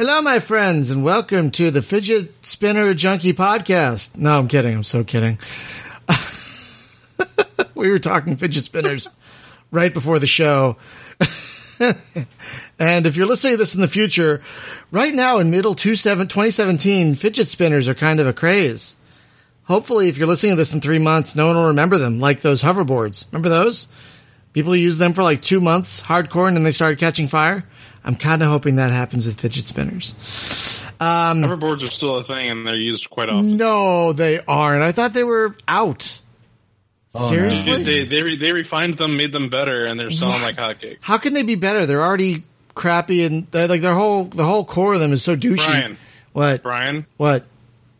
Hello, my friends, and welcome to the Fidget Spinner Junkie Podcast. No, I'm kidding. I'm so kidding. We were talking fidget spinners right before the show. And if you're listening to this in the future, right now in 2017, fidget spinners are kind of a craze. Hopefully, if you're listening to this in 3 months, no one will remember them, like those hoverboards. Remember those? People used them for like 2 months, hardcore, and then they started catching fire. I'm kind of hoping that happens with fidget spinners. Hoverboards are still a thing, and they're used quite often. No, they aren't. I thought they were out. Oh, seriously? No. They refined them, made them better, and they're selling like hotcakes. How can they be better? They're already crappy, and like the whole core of them is so douchey. Brian. What? Brian? What?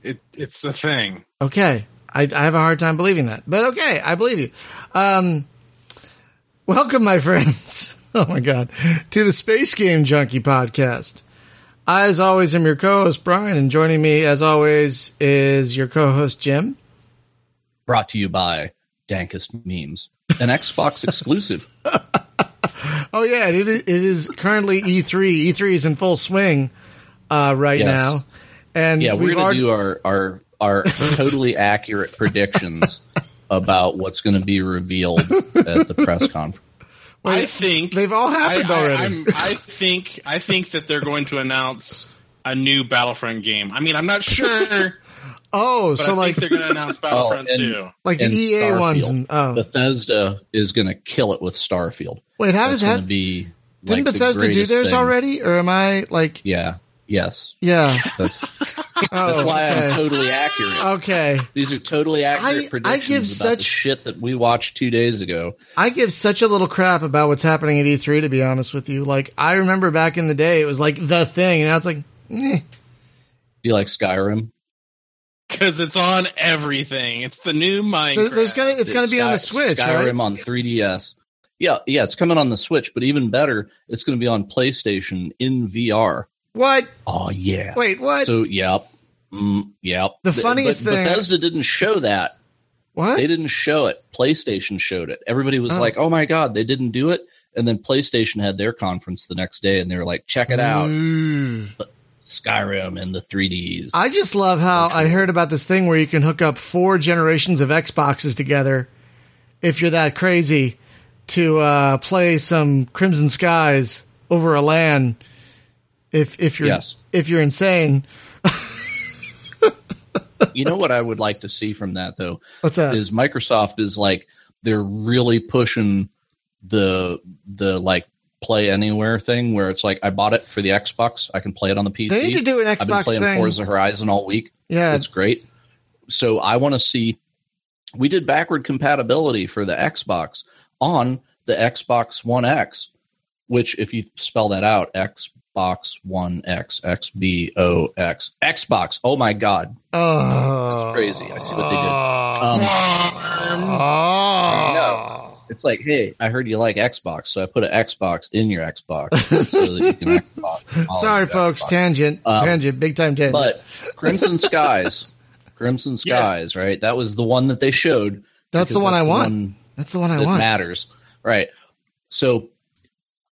It's a thing. Okay. I have a hard time believing that. But okay, I believe you. Welcome, my friends. Oh, my God. To the Space Game Junkie Podcast. I, as always, am your co-host, Brian, and joining me, as always, is your co-host, Jim. Brought to you by Dankest Memes, an Xbox exclusive. Oh, yeah. It is currently E3. E3 is in full swing right now. And yeah, we're going to do our totally accurate predictions about what's going to be revealed at the press conference. Well, I think they've all happened already. I think that they're going to announce a new Battlefront game. I mean, I'm not sure. Oh, so I think they're going to announce Battlefront 2, like the EA Starfield ones. Bethesda is going to kill it with Starfield. Wait, how is that? Didn't Bethesda do theirs already? Or am I like? Yeah. Yes. Yeah. That's why I'm totally accurate. Okay. These are totally accurate predictions about the shit that we watched 2 days ago. I give such a little crap about what's happening at E3, to be honest with you. Like, I remember back in the day, it was like the thing, and now it's like, meh. Do you like Skyrim? Because it's on everything. It's the new Minecraft. It's going to be on the Switch, Skyrim, right? On 3DS. Yeah, it's coming on the Switch, but even better, it's going to be on PlayStation in VR. What? Oh, yeah. Wait, what? So, yep. Yep. The funniest thing. Bethesda didn't show that. What? They didn't show it. PlayStation showed it. Everybody was like, oh, my God, they didn't do it. And then PlayStation had their conference the next day, and they were like, check it out. Skyrim and the 3Ds. I just love how I heard about this thing where you can hook up 4 generations of Xboxes together, if you're that crazy, to play some Crimson Skies over a LAN. If you're insane. You know what I would like to see from that, though? What's that? Is Microsoft is like, they're really pushing the like play anywhere thing, where it's like, I bought it for the Xbox, I can play it on the PC. They need to do an Xbox thing. I've been playing Forza Horizon all week. Yeah, it's great. So I want to see. We did backward compatibility for the Xbox on the Xbox One X, which, if you spell that out, Xbox One X, Xbox, Xbox. Oh my God. Oh, that's crazy. I see what they did. No, it's like, hey, I heard you like Xbox, so I put an Xbox in your Xbox so that you can Xbox. Sorry, folks. Xbox. Tangent, big time tangent. But Crimson Skies, yes. Right? That was the one that they showed. That's the one I want. That matters. Right. So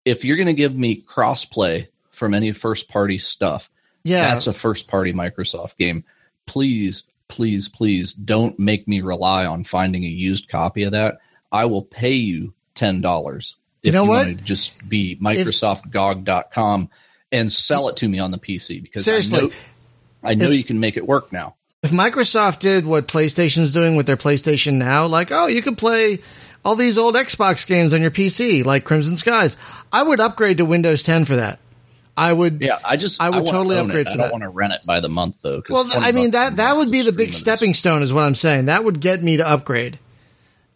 if you're going to give me crossplay from any first-party stuff, that's a first-party Microsoft game. Please, please, please don't make me rely on finding a used copy of that. I will pay you $10 if you want to just be MicrosoftGOG.com and sell it to me on the PC, because seriously, I know you can make it work now. If Microsoft did what PlayStation's doing with their PlayStation Now, like, oh, you can play all these old Xbox games on your PC, like Crimson Skies, I would upgrade to Windows 10 for that. I would totally upgrade for that. I don't want to rent it by the month, though. Well, I mean, that would be the big stepping stone, is what I'm saying. That would get me to upgrade.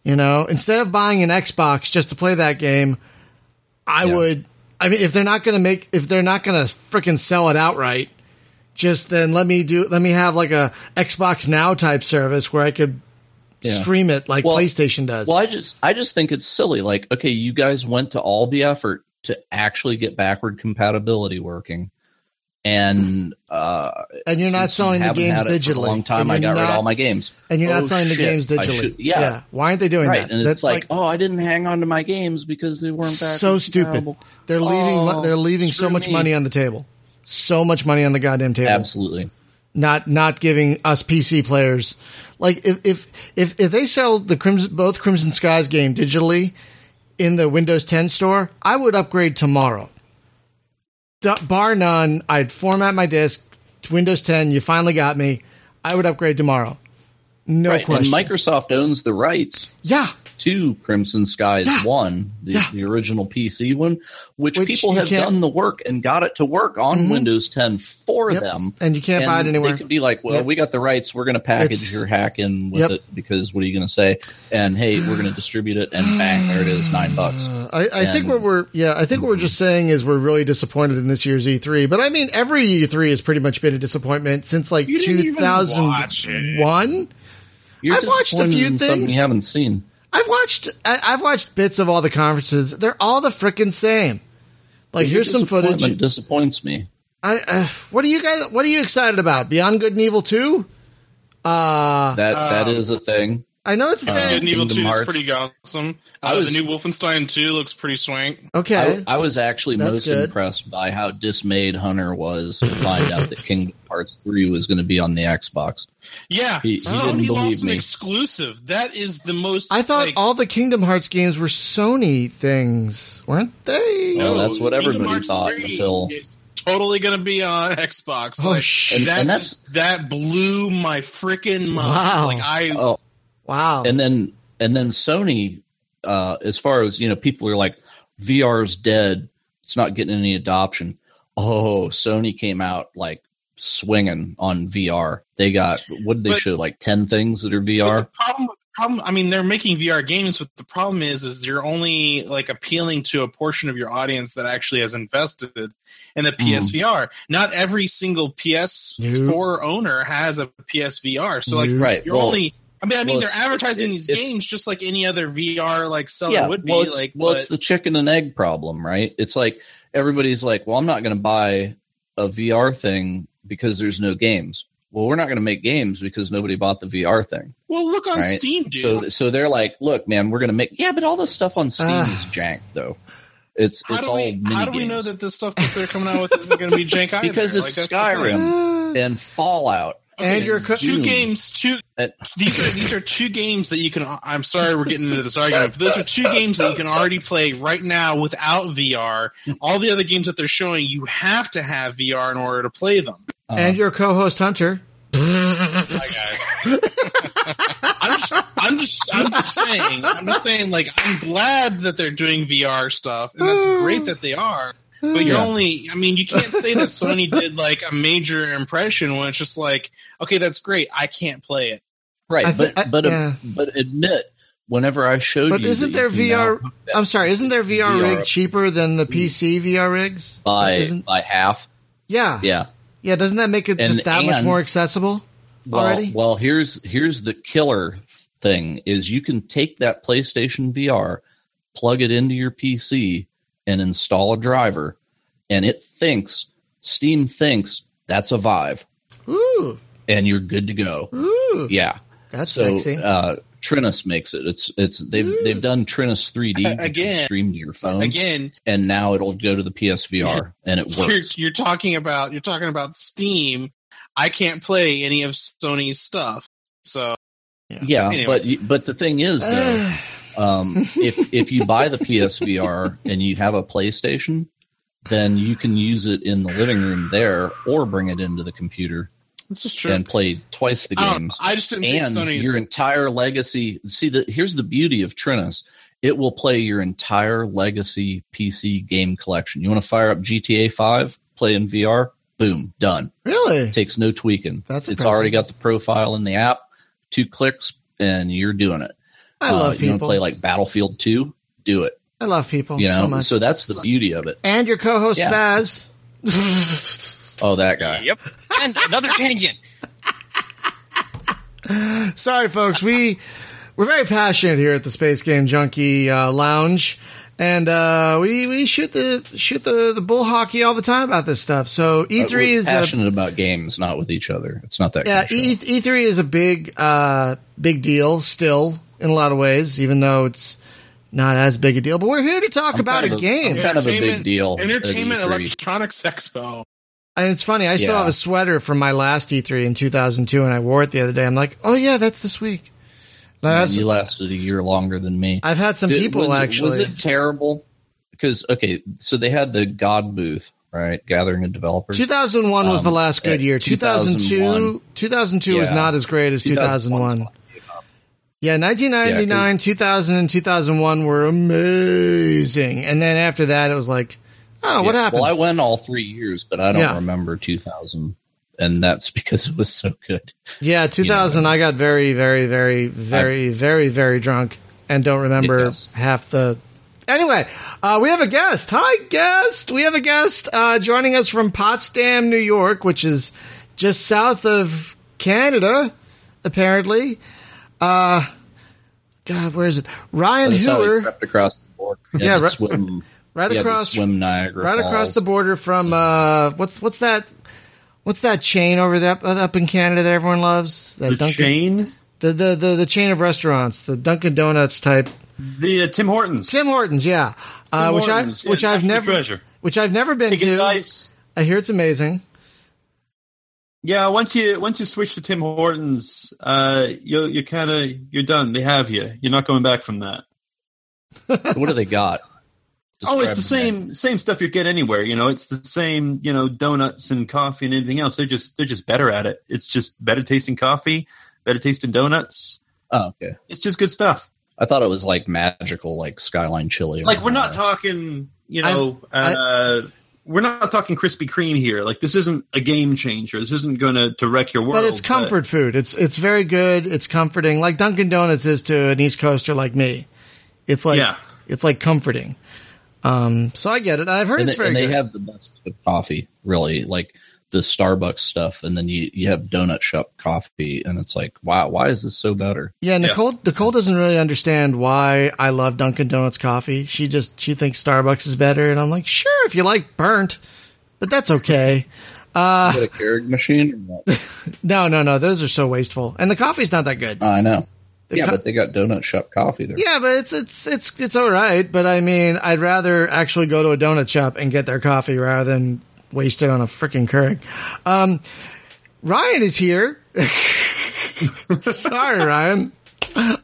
You know, instead of buying an Xbox just to play that game, I would. I mean, if they're not gonna freaking sell it outright, just then let me have like a Xbox Now type service where I could. Yeah. Stream it like PlayStation does. Well, I just think it's silly. Like, okay, you guys went to all the effort to actually get backward compatibility working, and you're not selling the games digitally. For a long time, I got rid of all my games, and you're not selling the games digitally. Yeah. Why aren't they doing that? And that's like, I didn't hang on to my games because they weren't backward compatible. So stupid. They're leaving so much money on the table. so much money on the goddamn table. Absolutely. Not giving us PC players, like, if they sell the Crimson Skies game digitally in the Windows 10 store, I would upgrade tomorrow. Bar none. I'd format my disc to Windows 10. You finally got me. I would upgrade tomorrow. No question. And Microsoft owns the rights. Yeah. To Crimson Skies 1, the original PC one, which people have done the work and got it to work on Windows 10 for them. And you can't buy it anywhere. They could be like, well, we got the rights. We're going to package your hack in with it, because what are you going to say? And, hey, we're going to distribute it, and bang, there it is, $9. I think what we're just saying is we're really disappointed in this year's E3. But, I mean, every E3 has pretty much been a disappointment since, like, 2001. I've watched a few things. Something you haven't seen. I've watched bits of all the conferences. They're all the freaking same. Like, here's some footage. It disappoints me. What are you excited about? Beyond Good and Evil 2? That is a thing. I know it's a thing. Good and Evil 2 is pretty awesome. The new Wolfenstein 2 looks pretty swank. Okay. I was actually impressed by how dismayed Hunter was to find out that Kingdom Hearts 3 was going to be on the Xbox. Yeah. He lost an exclusive. That is the most... I thought all the Kingdom Hearts games were Sony things, weren't they? No, that's what everybody thought until... Totally going to be on Xbox. Oh, shit. That blew my freaking mind. Wow. Like, wow. And then Sony, as far as, you know, people are like, VR's dead. It's not getting any adoption. Oh, Sony came out like swinging on VR. They got, show, like 10 things that are VR? I mean, they're making VR games, but the problem is you're only like appealing to a portion of your audience that actually has invested in the PSVR. Not every single PS4 owner has a PSVR. So like, they're advertising these games just like any other VR like seller would be. It's the chicken and egg problem, right? It's like everybody's like, well, I'm not going to buy a VR thing because there's no games. Well, we're not going to make games because nobody bought the VR thing. Well, look on Steam, dude. So they're like, look, man, we're going to make. Yeah, but all this stuff on Steam is jank, though. How do we know that this stuff that they're coming out with isn't going to be jank either? Because it's like, Skyrim and Fallout. Okay, and your two games, these are two games that you can. I'm sorry, we're getting into this argument. But those are two games that you can already play right now without VR. All the other games that they're showing, you have to have VR in order to play them. And your co-host Hunter. Hi guys. I'm just saying. Like, I'm glad that they're doing VR stuff, and that's great that they are. But you're only, I mean, you can't say that Sony did like a major impression when it's just like, okay, that's great. I can't play it. Right. But admit, whenever I showed you. But isn't their VR, I'm sorry, isn't their VR rig cheaper than the PC VR rigs? By half. Yeah. Yeah. Yeah. Doesn't that make it just that much more accessible already? Well, here's the killer thing is you can take that PlayStation VR, plug it into your PC, and install a driver, and Steam thinks that's a Vive. Ooh. And you're good to go. Ooh. Yeah. That's sexy. Trinus makes it. They've done Trinus 3D again, streamed to your phone again, and now it'll go to the PSVR and it works. You're talking about Steam. I can't play any of Sony's stuff. So anyway. but the thing is though, if you buy the PSVR and you have a PlayStation, then you can use it in the living room there, or bring it into the computer. This is true. And play twice the games. I just didn't think so. Your entire legacy. See, here's the beauty of Trinus. It will play your entire legacy PC game collection. You want to fire up GTA 5, play in VR, boom, done. Really? It takes no tweaking. It's already got the profile in the app. 2 clicks, and you're doing it. I love people. You want to play like Battlefield 2? Do it. I love people so much. So that's the beauty of it. And your co-host Spaz. Oh, that guy. Yep. And another tangent. Sorry, folks. We're very passionate here at the Space Game Junkie Lounge, and we shoot the bull hockey all the time about this stuff. So E3 is passionate about games, not with each other. It's not that. Yeah, E3 is a big deal still. In a lot of ways, even though it's not as big a deal. But we're here to talk about a game. Kind of a big deal. Entertainment Electronics Expo. And it's funny, I still have a sweater from my last E3 in 2002, and I wore it the other day. I'm like, oh yeah, that's this week. And you lasted a year longer than me. I've had some people, actually. Was it terrible? Because, okay, so they had the God booth, right? Gathering of developers. 2001 was the last good year. 2002 was not as great as 2001. Yeah, 1999, 2000, and 2001 were amazing. And then after that, it was like, oh, what happened? Well, I went all 3 years, but I don't remember 2000. And that's because it was so good. Yeah, 2000, you know, I got very, very, very, very, very, very drunk and don't remember half the... Anyway, we have a guest. Hi, guest! We have a guest joining us from Potsdam, New York, which is just south of Canada, apparently. God, where is it? Ryan Hewer. He crept across the border. Yeah, swim Niagara Falls. Right across the border from... What's that chain over there up in Canada that everyone loves? That chain? The chain of restaurants, the Dunkin' Donuts type. The Tim Hortons. Tim Hortons, yeah. Which I've never been to. Nice. I hear it's amazing. Yeah, once you switch to Tim Hortons, you're done. They have you. You're not going back from that. What do they got? Describe it's the same stuff you get anywhere. You know, it's the same. You know, donuts and coffee and anything else. They're just better at it. It's just better tasting coffee, better tasting donuts. Oh, okay. It's just good stuff. I thought it was like magical, like Skyline Chili. Like we're not talking. You know, we're not talking Krispy Kreme here. Like this isn't a game changer. This isn't going to wreck your world. But it's comfort food. It's very good. It's comforting, like Dunkin' Donuts is to an East Coaster like me. It's like it's like comforting. So I get it. I've heard it's very good. They have the best coffee, really, like the Starbucks stuff, and then you have donut shop coffee, and it's like, wow, why is this so better? Yeah, Nicole doesn't really understand why I love Dunkin' Donuts coffee. She thinks Starbucks is better, and I'm like, sure, if you like burnt, but that's okay. Is it a Keurig machine or what? No, those are so wasteful, and the coffee's not that good. I know. But they got donut shop coffee there. Yeah, but it's all right. But I mean, I'd rather actually go to a donut shop and get their coffee rather than waste it on a freaking Keurig. Ryan is here. Sorry, Ryan.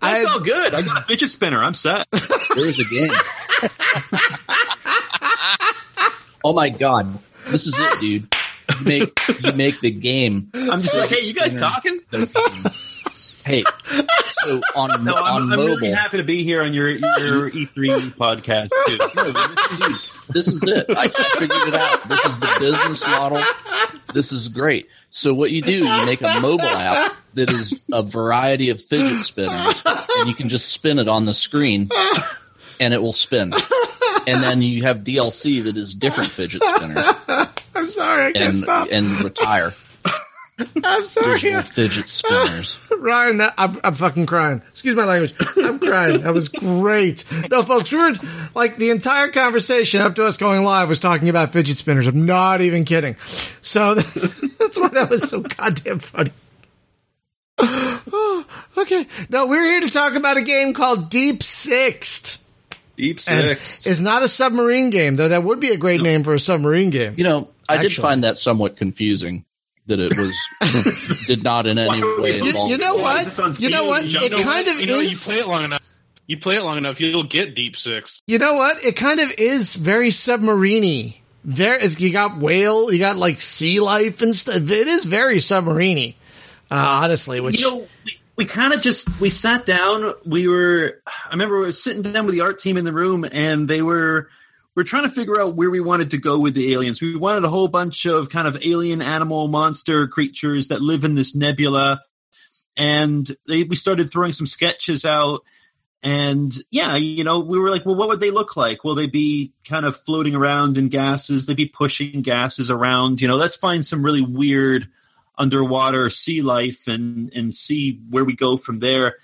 That's all good. I got a fidget spinner. I'm set. There's a game. Oh my god, this is it, dude. You make the game. I'm just like, hey, you guys talking? Hey, so I'm mobile, really happy to be here on your E3 podcast too. No, this is it. I figured it out. This is the business model. This is great. So what you do, you make a mobile app that is a variety of fidget spinners, and you can just spin it on the screen, and it will spin. And then you have DLC that is different fidget spinners. I'm sorry, I can't stop. And retire. I'm sorry. Digital fidget spinners. Ryan, I'm fucking crying. Excuse my language. I'm crying. That was great. No, folks, we were like the entire conversation up to us going live was talking about fidget spinners. I'm not even kidding. So that's why that was so goddamn funny. Oh, okay. No, we're here to talk about a game called Deep Sixed. Deep Sixed. It's not a submarine game, though. That would be a great name for a submarine game. You know, I did find that somewhat confusing. That it was did not in any way involve. You know what? It kind of is. You play it long enough, you'll get Deep Sixed. You know what? It kind of is very submarine-y. There is you got whale, you got like sea life and stuff. It is very submarine-y, honestly. Which you know, we kind of just we sat down. I remember we were sitting down with the art team in the room, and they were. We're trying to figure out where we wanted to go with the aliens. We wanted a whole bunch of kind of alien, animal, monster creatures that live in this nebula. And we started throwing some sketches out. And, yeah, you know, we were like, well, what would they look like? Will they be kind of floating around in gases? They'd be pushing gases around. You know, let's find some really weird underwater sea life and see where we go from there.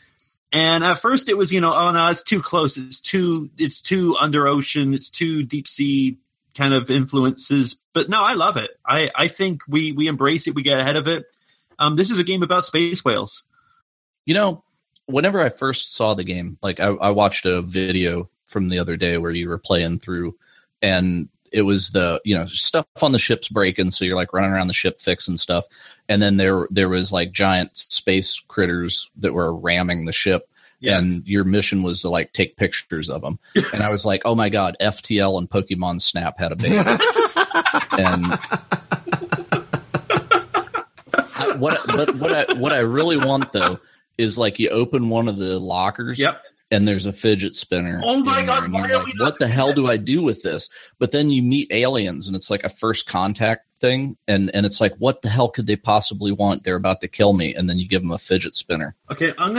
And at first it was, you know, oh no, it's too close. It's too under ocean. It's too deep sea kind of influences. But no, I love it. I think we embrace it. We get ahead of it. This is a game about space whales. You know, whenever I first saw the game, like I watched a video from the other day where you were playing through and it was the, you know, stuff on the ship's breaking, so you're like running around the ship fixing stuff. And then there was like giant space critters that were ramming the ship. Yeah. And your mission was to like take pictures of them. And I was like, oh my God, FTL and Pokemon Snap had a baby. What I really want though is like you open one of the lockers. Yep. And there's a fidget spinner. Oh my God! Why are we not? What the hell do I do with this? But then you meet aliens, and it's like a first contact thing, and it's like, what the hell could they possibly want? They're about to kill me, and then you give them a fidget spinner. Okay, I'm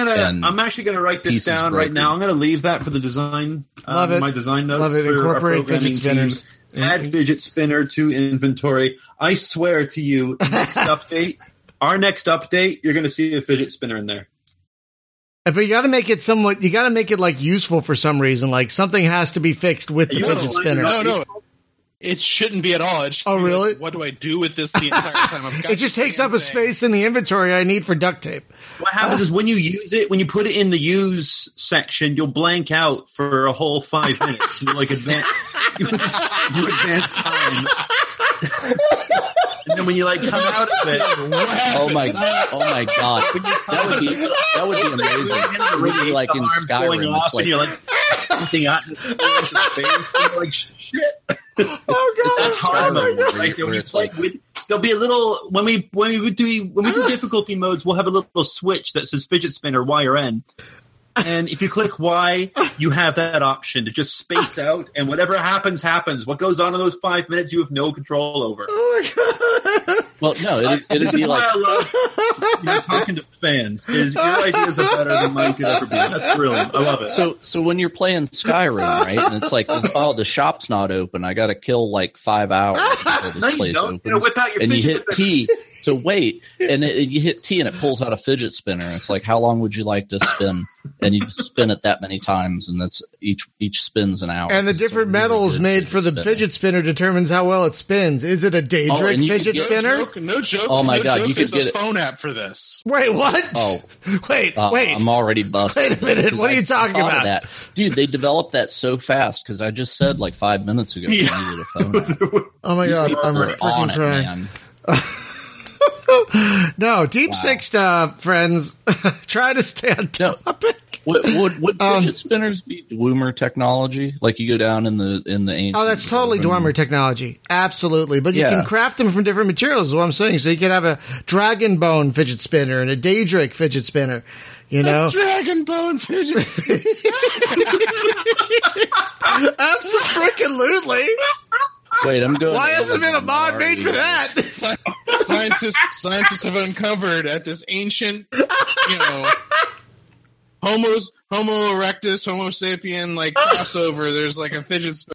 actually gonna write this down right now. I'm gonna leave that for the design. Love it. My design notes. Love it. Incorporate fidget spinners. Add fidget spinner to inventory. I swear to you, next update. Our next update, you're gonna see a fidget spinner in there. But you got to make it somewhat. You got to make it like useful for some reason. Like something has to be fixed with the fidget spinner. No, it shouldn't be at all. It oh, really? Like, what do I do with this the entire time? It just takes up a space in the inventory I need for duct tape. What happens is when you use it, when you put it in the use section, you'll blank out for a whole 5 minutes. You like advance. You advance time. And then when you like come out of it, oh my god, that would be amazing. Really like in Skyrim, it's like, and you're like something out in space, like shit. Oh god, it's that Skyrim like where it's like there'll be a little when we do difficulty modes, we'll have a little switch that says fidget spinner Y or N. And if you click Y, you have that option to just space out, and whatever happens, happens. What goes on in those 5 minutes, you have no control over. Oh my God. Well, no, it'd be like. You're talking to fans. Your ideas are better than mine could ever be. That's brilliant. I love it. So when you're playing Skyrim, right, and it's like, oh, the shop's not open. I got to kill like 5 hours until this place opens. You know, without your and you hit T. To wait, and you hit T and it pulls out a fidget spinner. It's like, how long would you like to spin? And you spin it that many times, and that's each spin's an hour. And the different metals made for the fidget spinner determines how well it spins. Is it a Daedric fidget spinner? No joke. Oh my God, you could get a phone app for this. Wait, what? Oh, wait. I'm already busted. Wait a minute. What are you talking about? That. Dude, they developed that so fast because I just said like 5 minutes ago. Yeah. I needed a phone app. Oh my God, I'm freaking crying. No, Deep Sixed, friends, try to stay on topic. No. Would fidget spinners be Dwemer technology? Like you go down in the ancient. Oh, that's totally Dwemer technology. Absolutely. But you can craft them from different materials is what I'm saying. So you could have a dragon bone fidget spinner and a Daedric fidget spinner. You know? Dragon bone fidget spinner. Absolutely. Wait, I'm going. Why hasn't been a mod made for that? Scientists have uncovered at this ancient, you know, Homo erectus, Homo sapien like crossover. There's like a fidget spinner,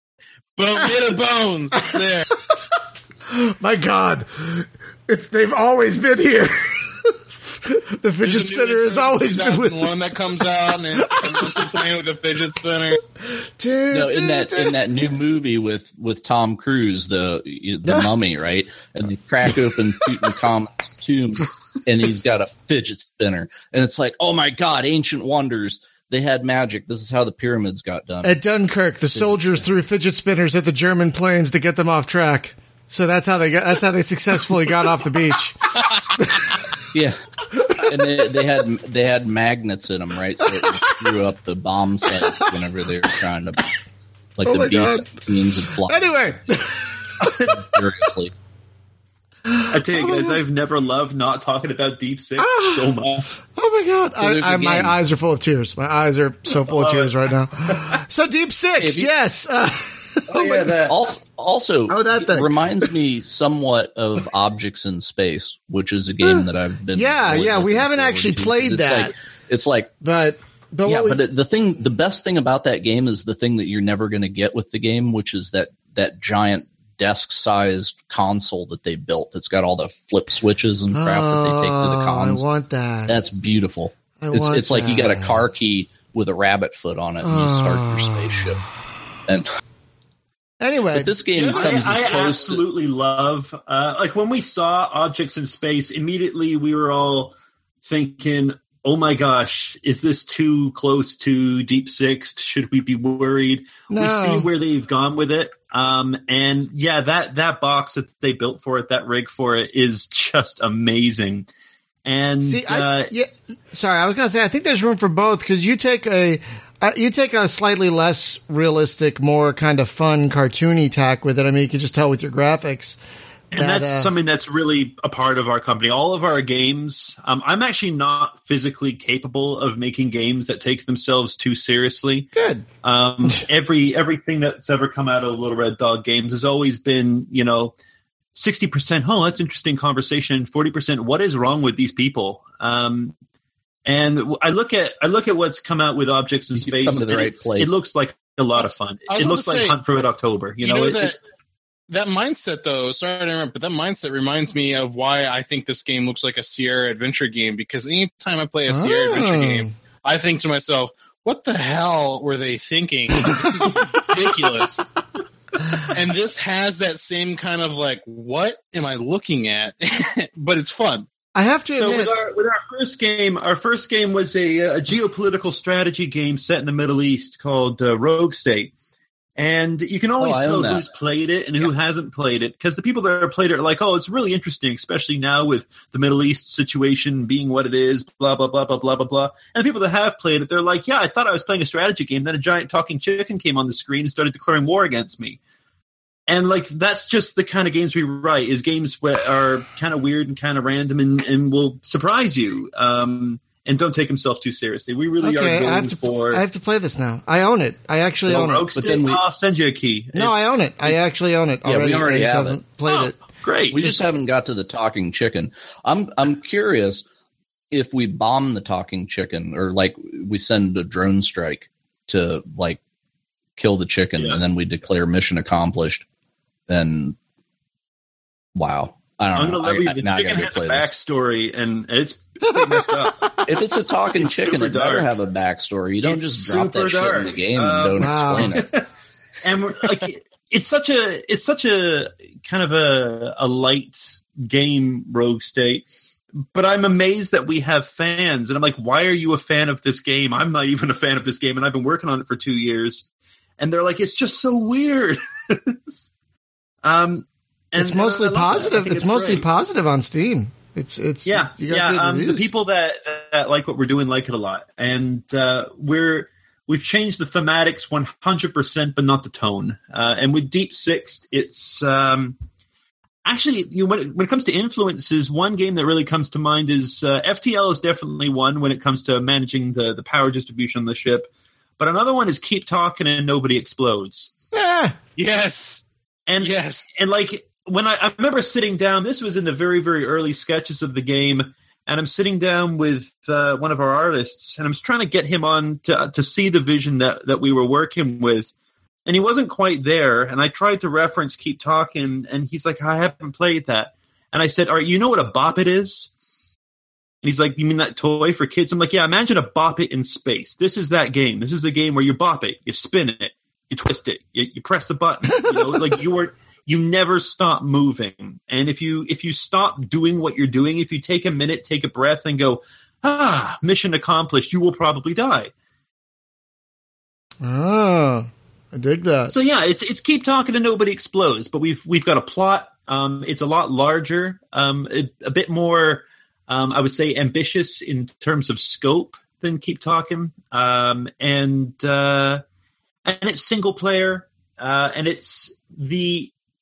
bit of bones. It's there. My God, they've always been here. The fidget spinner has always been with us. One that comes out and it's playing with a fidget spinner. No, in that new movie with Tom Cruise, the Mummy, right? And they crack open Tutankhamun's tomb, and he's got a fidget spinner, and it's like, oh my God, ancient wonders. They had magic. This is how the pyramids got done. At Dunkirk, the soldiers threw fidget spinners at the German planes to get them off track. So that's how they successfully got off the beach. Yeah, and they had magnets in them, right? So it screw up the bomb sites whenever they were trying to, like the B-17s and fly. Anyway, seriously, I tell you guys, I've never loved not talking about Deep Six so much. Oh my God, my eyes are full of tears. My eyes are so full of tears right now. So Deep Six, yes. Oh yeah, that. Also, it reminds me somewhat of Objects in Space, which is a game that I've been. Yeah, we haven't actually played that. The best thing about that game is the thing that you're never going to get with the game, which is that giant desk-sized console that they built that's got all the flip switches and crap that they take to the cons. I want that. That's beautiful. It's like you got a car key with a rabbit foot on it, and you start your spaceship. And anyway, but this game comes as close. I absolutely love. Like when we saw Objects in Space, immediately we were all thinking, oh my gosh, is this too close to Deep Sixed? Should we be worried? No. We've seen where they've gone with it. And yeah, that box that they built for it, that rig for it, is just amazing. And see, I was gonna say I think there's room for both, because you take a slightly less realistic, more kind of fun, cartoony tack with it. I mean, you can just tell with your graphics. And that's something that's really a part of our company. All of our games, I'm actually not physically capable of making games that take themselves too seriously. Good. Everything that's ever come out of Little Red Dog Games has always been, 60%, oh, that's interesting conversation. 40%, what is wrong with these people? And I look at what's come out with Objects in Space. Come to the right place. It looks like a lot of fun. It looks like Hunt for Red October. That mindset, though, sorry to interrupt, but that mindset reminds me of why I think this game looks like a Sierra Adventure game, because anytime I play a Sierra Adventure game, I think to myself, what the hell were they thinking? This is ridiculous. And this has that same kind of like, what am I looking at? But it's fun. I have to admit. So with our first game, was a geopolitical strategy game set in the Middle East called Rogue State. And you can always tell who's played it and who hasn't played it, because the people that have played it are like, oh, it's really interesting, especially now with the Middle East situation being what it is, blah, blah, blah, blah, blah, blah, blah. And the people that have played it, they're like, yeah, I thought I was playing a strategy game. Then a giant talking chicken came on the screen and started declaring war against me. And, that's just the kind of games we write, is games that are kind of weird and kind of random and will surprise you. And don't take himself too seriously. We really are going for... I have to play this now. I own it. I actually own it. But then I'll send you a key. No, I own it. I actually own it. Yeah, we already have it. Played it. Great. We just haven't got to the talking chicken. I'm curious if we bomb the talking chicken, or we send a drone strike to kill the chicken, and then we declare mission accomplished. Then, wow. I don't know. The chicken has a backstory, and it's messed up. If it's a talking chicken, it better have a backstory. You don't just drop that shit in the game and don't explain it. And it's such a kind of a light game, Rogue State. But I'm amazed that we have fans, and I'm like, why are you a fan of this game? I'm not even a fan of this game, and I've been working on it for 2 years. And they're like, it's just so weird. It's mostly positive. It's mostly great. Positive on Steam. The people that like what we're doing like it a lot, and we've changed the thematics 100%, but not the tone. And with Deep Sixed, it's actually when it comes to influences, one game that really comes to mind is FTL is definitely one when it comes to managing the power distribution on the ship. But another one is Keep Talking and Nobody Explodes. Yeah. Yes. And yes, and when I remember sitting down, this was in the very, very early sketches of the game, and I'm sitting down with one of our artists, and I'm trying to get him on to see the vision that we were working with, and he wasn't quite there, and I tried to reference Keep Talking, and he's like, I haven't played that. And I said, all right, you know what a bop-it is? And he's like, you mean that toy for kids? I'm like, yeah, imagine a bop-it in space. This is that game. This is the game where you bop it, you spin it, you twist it, you press the button, You never stop moving. And if you stop doing what you're doing, if you take a minute, take a breath, and go, mission accomplished, you will probably die. Oh, I dig that. So yeah, it's Keep Talking and Nobody Explodes, but we've got a plot. It's a lot larger, a bit more, I would say, ambitious in terms of scope than Keep Talking, and it's single player, and it's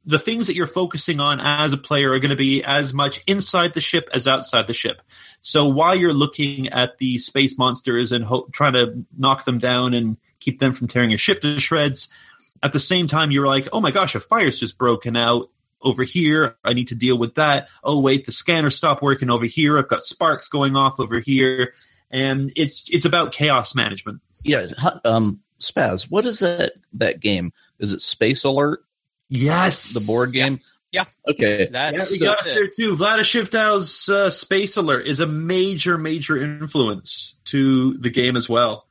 the things that you're focusing on as a player are going to be as much inside the ship as outside the ship. So while you're looking at the space monsters and trying to knock them down and keep them from tearing your ship to shreds, at the same time you're like, oh my gosh, a fire's just broken out over here. I need to deal with that. Oh wait, the scanner stopped working over here. I've got sparks going off over here. And it's about chaos management. Yeah. Spaz, what is that game? Is it Space Alert? Yes. The board game? Yeah. Okay. We got us there, too. Vlada Shivdow's Space Alert is a major, major influence to the game as well.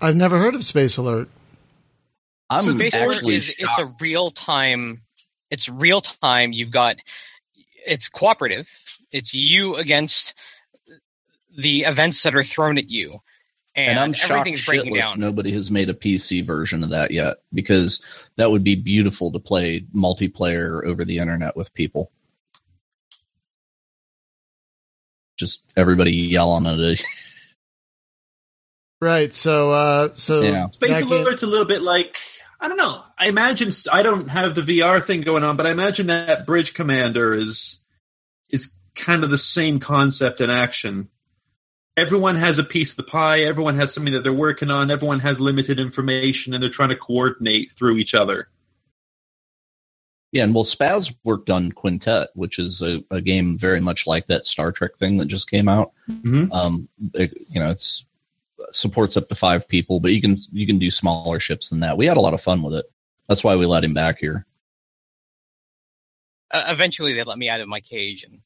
I've never heard of Space Alert. Space Alert is a real-time. It's real-time. It's cooperative. It's you against... the events that are thrown at you. And I'm shocked shitless nobody has made a PC version of that yet, because that would be beautiful to play multiplayer over the internet with people. Just everybody yelling at it. Right. So yeah. Space Alert's a little bit like, I don't know. I imagine I don't have the VR thing going on, but I imagine that Bridge Commander is kind of the same concept in action. Everyone has a piece of the pie. Everyone has something that they're working on. Everyone has limited information, and they're trying to coordinate through each other. Yeah, and well, Spaz worked on Quintet, which is a game very much like that Star Trek thing that just came out. Mm-hmm. It supports up to 5 people, but you can do smaller ships than that. We had a lot of fun with it. That's why we let him back here. Eventually, they let me out of my cage and.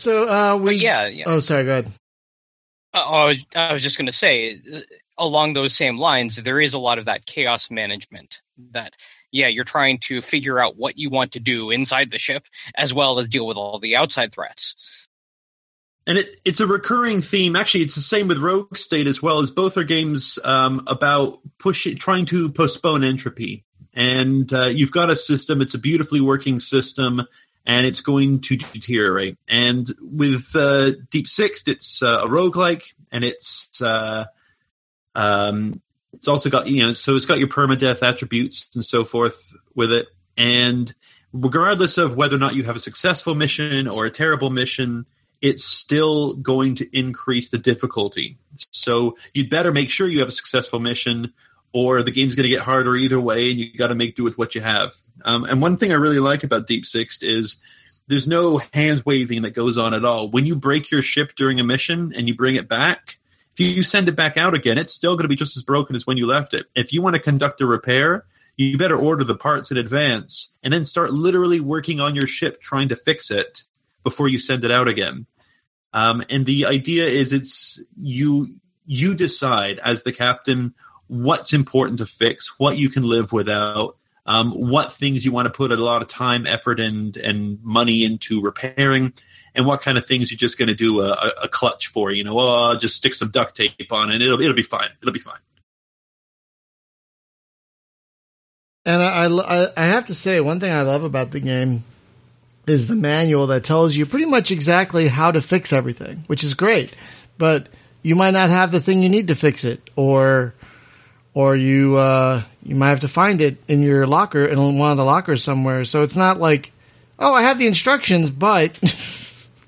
So yeah. Oh, sorry. Go ahead. I was just going to say, along those same lines, there is a lot of that chaos management. That you're trying to figure out what you want to do inside the ship, as well as deal with all the outside threats. And it's a recurring theme. Actually, it's the same with Rogue State as well. As both are games about trying to postpone entropy. And you've got a system. It's a beautifully working system. And it's going to deteriorate. And with Deep Sixed, it's a roguelike, and it's also got so it's got your permadeath attributes and so forth with it. And regardless of whether or not you have a successful mission or a terrible mission, it's still going to increase the difficulty. So you'd better make sure you have a successful mission, or the game's going to get harder either way, and you got to make do with what you have. And one thing I really like about Deep Sixed is there's no hand-waving that goes on at all. When you break your ship during a mission and you bring it back, if you send it back out again, it's still going to be just as broken as when you left it. If you want to conduct a repair, you better order the parts in advance and then start literally working on your ship trying to fix it before you send it out again. And the idea is it's you decide as the captain what's important to fix, what you can live without, what things you want to put a lot of time, effort, and money into repairing, and what kind of things you're just going to do a clutch for. I'll just stick some duct tape on and it'll be fine. It'll be fine. And I have to say, one thing I love about the game is the manual that tells you pretty much exactly how to fix everything, which is great, but you might not have the thing you need to fix it, or you might have to find it in your locker, in one of the lockers somewhere. So it's not like, oh, I have the instructions, but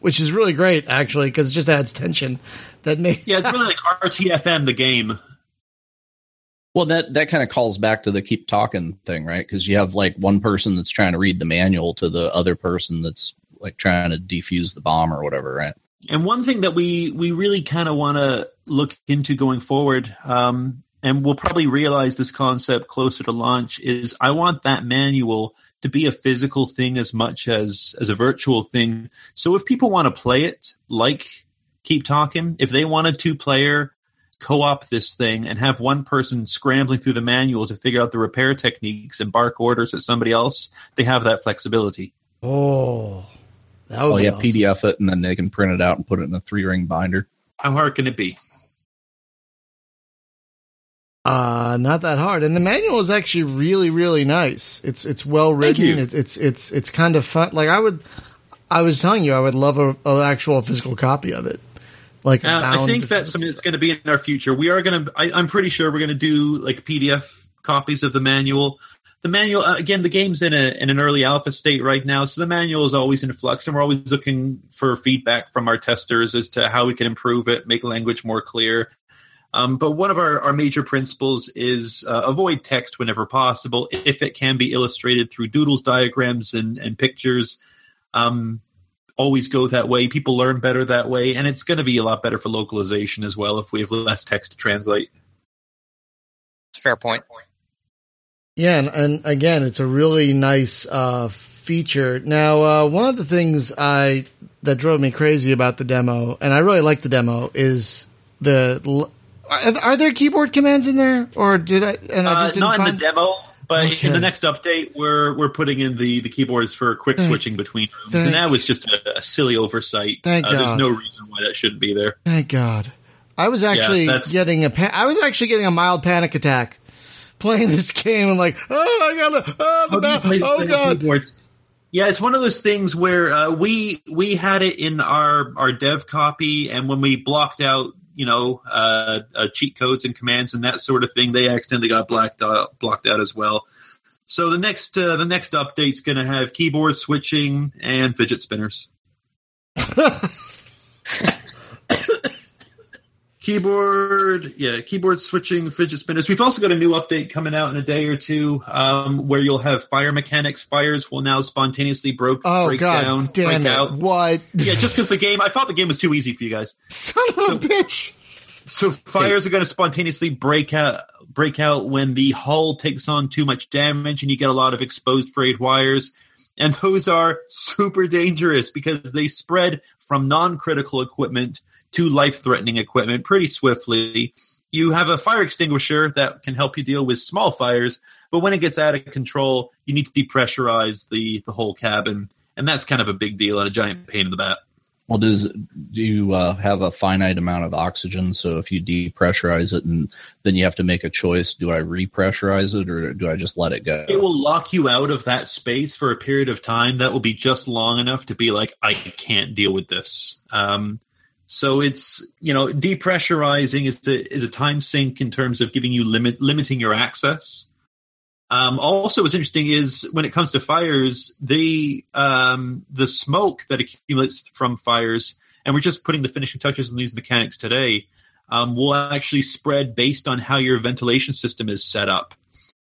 which is really great actually, because it just adds tension. Yeah, it's really like RTFM the game. Well, that kind of calls back to the keep talking thing, right? Because you have like one person that's trying to read the manual to the other person that's like trying to defuse the bomb or whatever, right? And one thing that we really kind of want to look into going forward, and we'll probably realize this concept closer to launch, is I want that manual to be a physical thing as much as a virtual thing. So if people want to play it, like Keep Talking, if they want a 2-player co-op this thing and have one person scrambling through the manual to figure out the repair techniques and bark orders at somebody else, they have that flexibility. Oh, that would be awesome. PDF it, and then they can print it out and put it in a 3-ring binder. How hard can it be? Not that hard. And the manual is actually really, really nice. It's well written. It's kind of fun. Like I was telling you, I would love an actual physical copy of it. Like, I think that's something that's going to be in our future. We are going to, I'm pretty sure we're going to do like PDF copies of the manual. The manual, again, the game's in an early alpha state right now, so the manual is always in flux, and we're always looking for feedback from our testers as to how we can improve it, make language more clear. But one of our major principles is avoid text whenever possible, if it can be illustrated through doodles, diagrams, and pictures. Always go that way. People learn better that way, and it's going to be a lot better for localization as well if we have less text to translate. Fair point. Yeah, and again, it's a really nice feature. Now, one of the things that drove me crazy about the demo, and I really like the demo, is the... Are there keyboard commands in there, or did I? And I just didn't not find in the demo, But in the next update, we're putting in the keyboards for quick switching between rooms, and that was just a silly oversight. There's no reason why that shouldn't be there. Thank God. I was actually getting a mild panic attack playing this game, and like, oh God. Yeah, it's one of those things where we had it in our dev copy, and when we blocked out, cheat codes and commands and that sort of thing, they accidentally got blocked out as well. So the next update's going to have keyboard switching and fidget spinners. Keyboard switching, fidget spinners. We've also got a new update coming out in a day or two where you'll have fire mechanics. Fires will now spontaneously break down. What? Yeah, just because I thought the game was too easy for you guys. Son of a bitch! So fires are going to spontaneously break out when the hull takes on too much damage and you get a lot of exposed frayed wires. And those are super dangerous because they spread from non-critical equipment to life-threatening equipment pretty swiftly. You have a fire extinguisher that can help you deal with small fires, but when it gets out of control, you need to depressurize the whole cabin, and that's kind of a big deal and a giant pain in the butt. Well, do you have a finite amount of oxygen, so if you depressurize it, and then you have to make a choice, do I repressurize it or do I just let it go? It will lock you out of that space for a period of time that will be just long enough to be like, I can't deal with this. So it's, depressurizing is a time sink in terms of giving you limiting your access. Also, what's interesting is when it comes to fires, the smoke that accumulates from fires, and we're just putting the finishing touches on these mechanics today, will actually spread based on how your ventilation system is set up.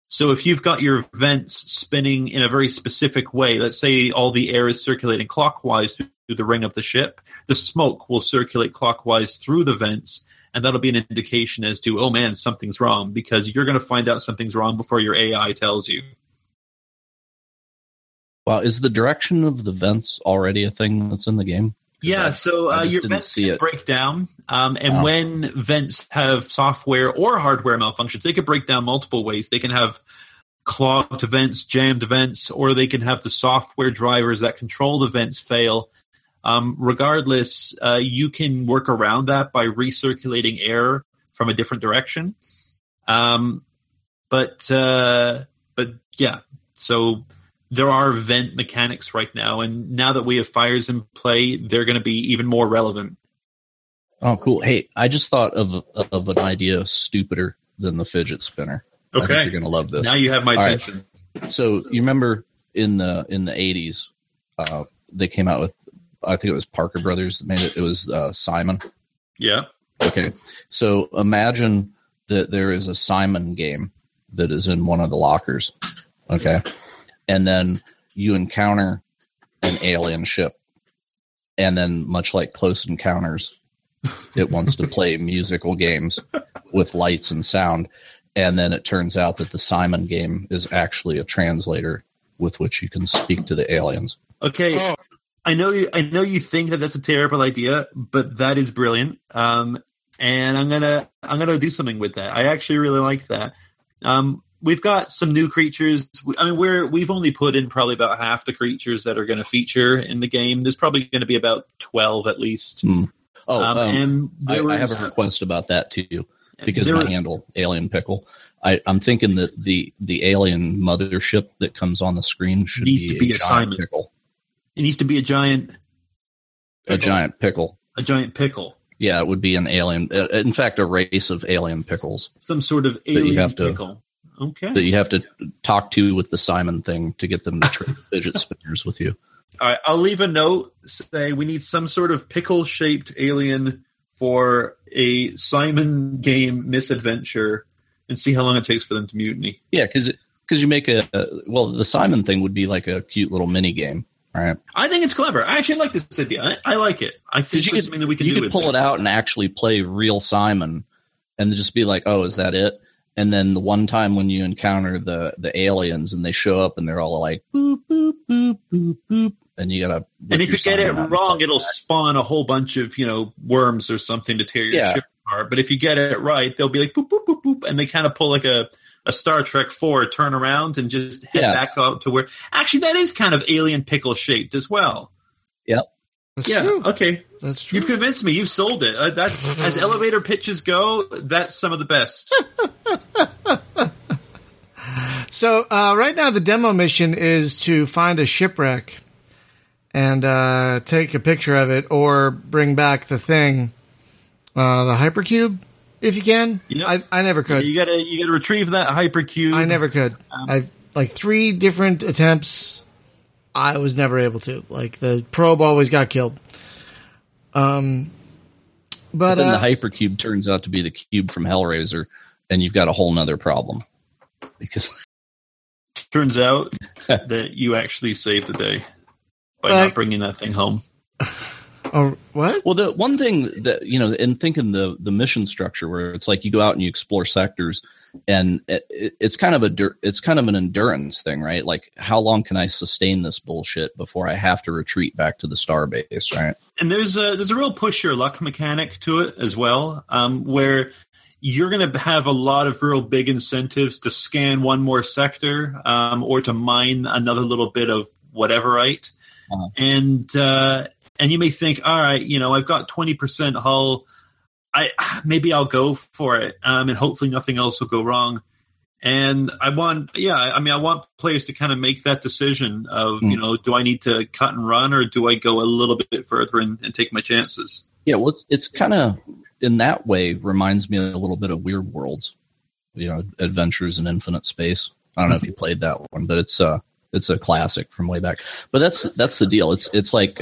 So if you've got your vents spinning in a very specific way, let's say all the air is circulating clockwise through the ring of the ship, the smoke will circulate clockwise through the vents, and that'll be an indication as to, oh man, something's wrong, because you're going to find out something's wrong before your AI tells you. Wow, is the direction of the vents already a thing that's in the game? Yeah, so your vents can break down, and when vents have software or hardware malfunctions, they can break down multiple ways. They can have clogged vents, jammed vents, or they can have the software drivers that control the vents fail. Regardless, you can work around that by recirculating air from a different direction. So there are vent mechanics right now, and now that we have fires in play, they're going to be even more relevant. Oh, cool. Hey, I just thought of an idea stupider than the fidget spinner. Okay. I think you're going to love this. Now you have my attention. Right. So you remember in the 80s, they came out with, I think it was Parker Brothers that made it. It was Simon. Yeah. Okay. So imagine that there is a Simon game that is in one of the lockers. Okay. And then you encounter an alien ship. And then, much like Close Encounters, it wants to play musical games with lights and sound. And then it turns out that the Simon game is actually a translator with which you can speak to the aliens. Okay. Oh. I know you think that that's a terrible idea, but that is brilliant. And I'm gonna do something with that. I actually really like that. We've got some new creatures. I mean, we've only put in probably about half the creatures that are going to feature in the game. There's probably going to be about 12 at least. Mm. Oh, and I have a request about that too, because my handle, Alien Pickle. I'm thinking that the alien mothership that comes on the screen should be a giant pickle. It needs to be a giant pickle. A giant pickle. Yeah, it would be an alien. In fact, a race of alien pickles. Some sort of alien pickle. Okay. That you have to talk to with the Simon thing to get them to trade fidget spinners with you. All right, I'll leave a note. Say we need some sort of pickle-shaped alien for a Simon game misadventure, and see how long it takes for them to mutiny. Yeah, because you make the Simon thing would be like a cute little mini game. Right. I think it's clever. I actually like this idea. I like it. I think it's something that we can do. You could pull it out and actually play real Simon and just be like, oh, is that it? And then the one time when you encounter the aliens and they show up and they're all like, boop, boop, boop, boop, boop. And you got to. And if you get it wrong, it'll spawn a whole bunch of, worms or something to tear your ship apart. But if you get it right, they'll be like, boop, boop, boop, boop. And they kind of pull like a a Star Trek 4 turnaround and just head back out to where... Actually, that is kind of alien pickle-shaped as well. Yep. That's true. Okay. That's true. You've convinced me. You've sold it. That's as elevator pitches go, that's some of the best. So right now the demo mission is to find a shipwreck and take a picture of it or bring back the thing, the hypercube, if you can. You know, I never could. You gotta retrieve that hypercube. I never could. I've like 3 different attempts. I was never able to. Like the probe always got killed. But then the hypercube turns out to be the cube from Hellraiser, and you've got a whole nother problem because turns out that you actually saved the day by not bringing that thing home. Oh, what? Well, the one thing that and thinking the mission structure where it's like you go out and you explore sectors, and it's kind of an endurance thing, right? Like, how long can I sustain this bullshit before I have to retreat back to the starbase, right? And there's a real push your luck mechanic to it as well, where you're going to have a lot of real big incentives to scan one more sector or to mine another little bit of whateverite, And you may think, all right, I've got 20% hull. Maybe I'll go for it, and hopefully nothing else will go wrong. And I want players to kind of make that decision of, do I need to cut and run or do I go a little bit further and take my chances? Yeah, well, it's kind of in that way reminds me a little bit of Weird Worlds, Adventures in Infinite Space. I don't know if you played that one, but it's a classic from way back. But that's the deal. It's like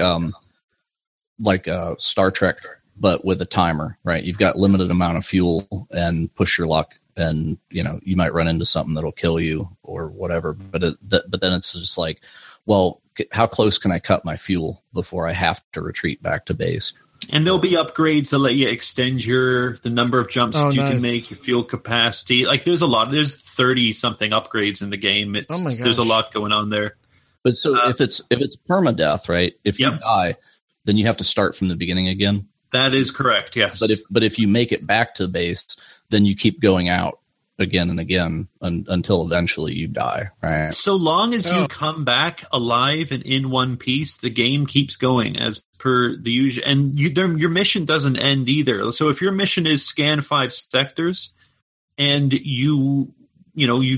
Star Trek, but with a timer, right? You've got limited amount of fuel and push your luck, and you might run into something that'll kill you or whatever. But then it's just like, well, how close can I cut my fuel before I have to retreat back to base? And there'll be upgrades that let you extend the number of jumps you can make, your fuel capacity. Like there's 30 something upgrades in the game. There's a lot going on there. But so if it's permadeath, right? If you die, then you have to start from the beginning again. That is correct. Yes. But if you make it back to the base, then you keep going out again and again until eventually you die. Right. So long as you come back alive and in one piece, the game keeps going as per the usual. And your mission doesn't end either. So if your mission is scan 5 sectors and you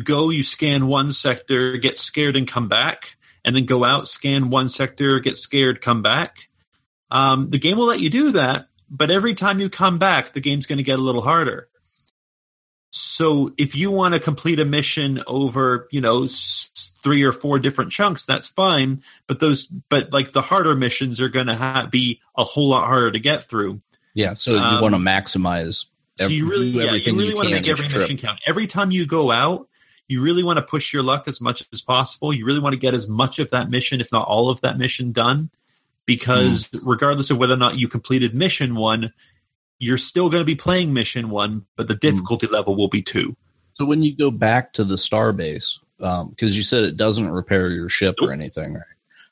go, you scan one sector, get scared and come back, and then go out, scan one sector, get scared, come back. The game will let you do that, but every time you come back, the game's going to get a little harder. So if you want to complete a mission over, 3 or 4 different chunks, that's fine. But the harder missions are going to be a whole lot harder to get through. Yeah. So you want to maximize. You really want to make every mission count. Every time you go out, you really want to push your luck as much as possible. You really want to get as much of that mission, if not all of that mission, done. Because regardless of whether or not you completed mission 1, you're still going to be playing mission 1, but the difficulty level will be 2. So when you go back to the starbase, because you said it doesn't repair your ship or anything, right?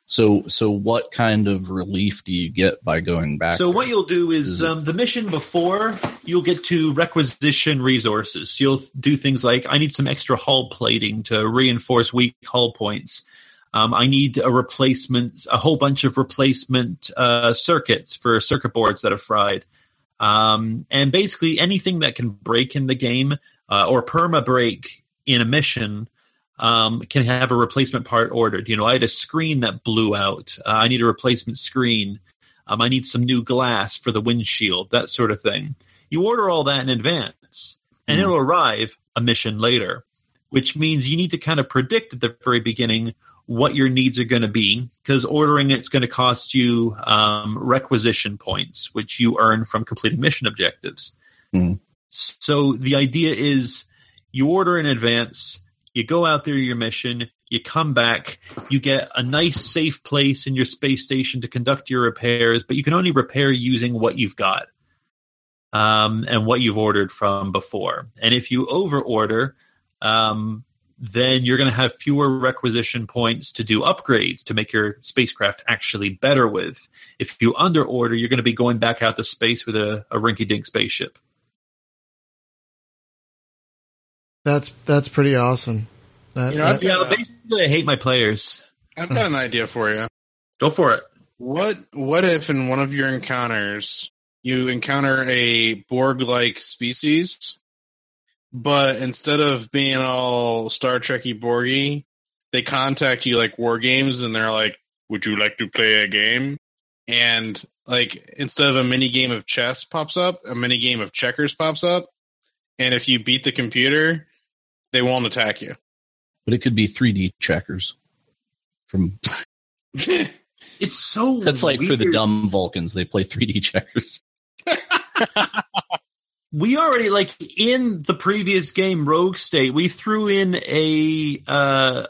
So what kind of relief do you get by going back? So what you'll do is the mission before, you'll get to requisition resources. You'll do things like, I need some extra hull plating to reinforce weak hull points. I need a whole bunch of replacement circuits for circuit boards that are fried. And basically anything that can break in the game or perma break in a mission can have a replacement part ordered. I had a screen that blew out. I need a replacement screen. I need some new glass for the windshield, that sort of thing. You order all that in advance, and it'll arrive a mission later, which means you need to kind of predict at the very beginning what your needs are going to be, because ordering it's going to cost you requisition points, which you earn from completing mission objectives. So the idea is you order in advance, you go out there your mission, you come back, you get a nice safe place in your space station to conduct your repairs, but you can only repair using what you've got and what you've ordered from before. And if you over-order, then you're going to have fewer requisition points to do upgrades to make your spacecraft actually better with. If you underorder, you're going to be going back out to space with a rinky-dink spaceship. That's pretty awesome. Basically, I hate my players. I've got an idea for you. Go for it. What if in one of your encounters you encounter a Borg-like species, but instead of being all Star Trek-y Borg-y, they contact you like War Games, and they're like, "Would you like to play a game?" And like instead of a mini game of chess pops up, a mini game of checkers pops up, and if you beat the computer, they won't attack you. But it could be 3D checkers. From it's so that's like weird. For the dumb Vulcans, they play 3D checkers. We already, like, in the previous game, Rogue State, we threw in a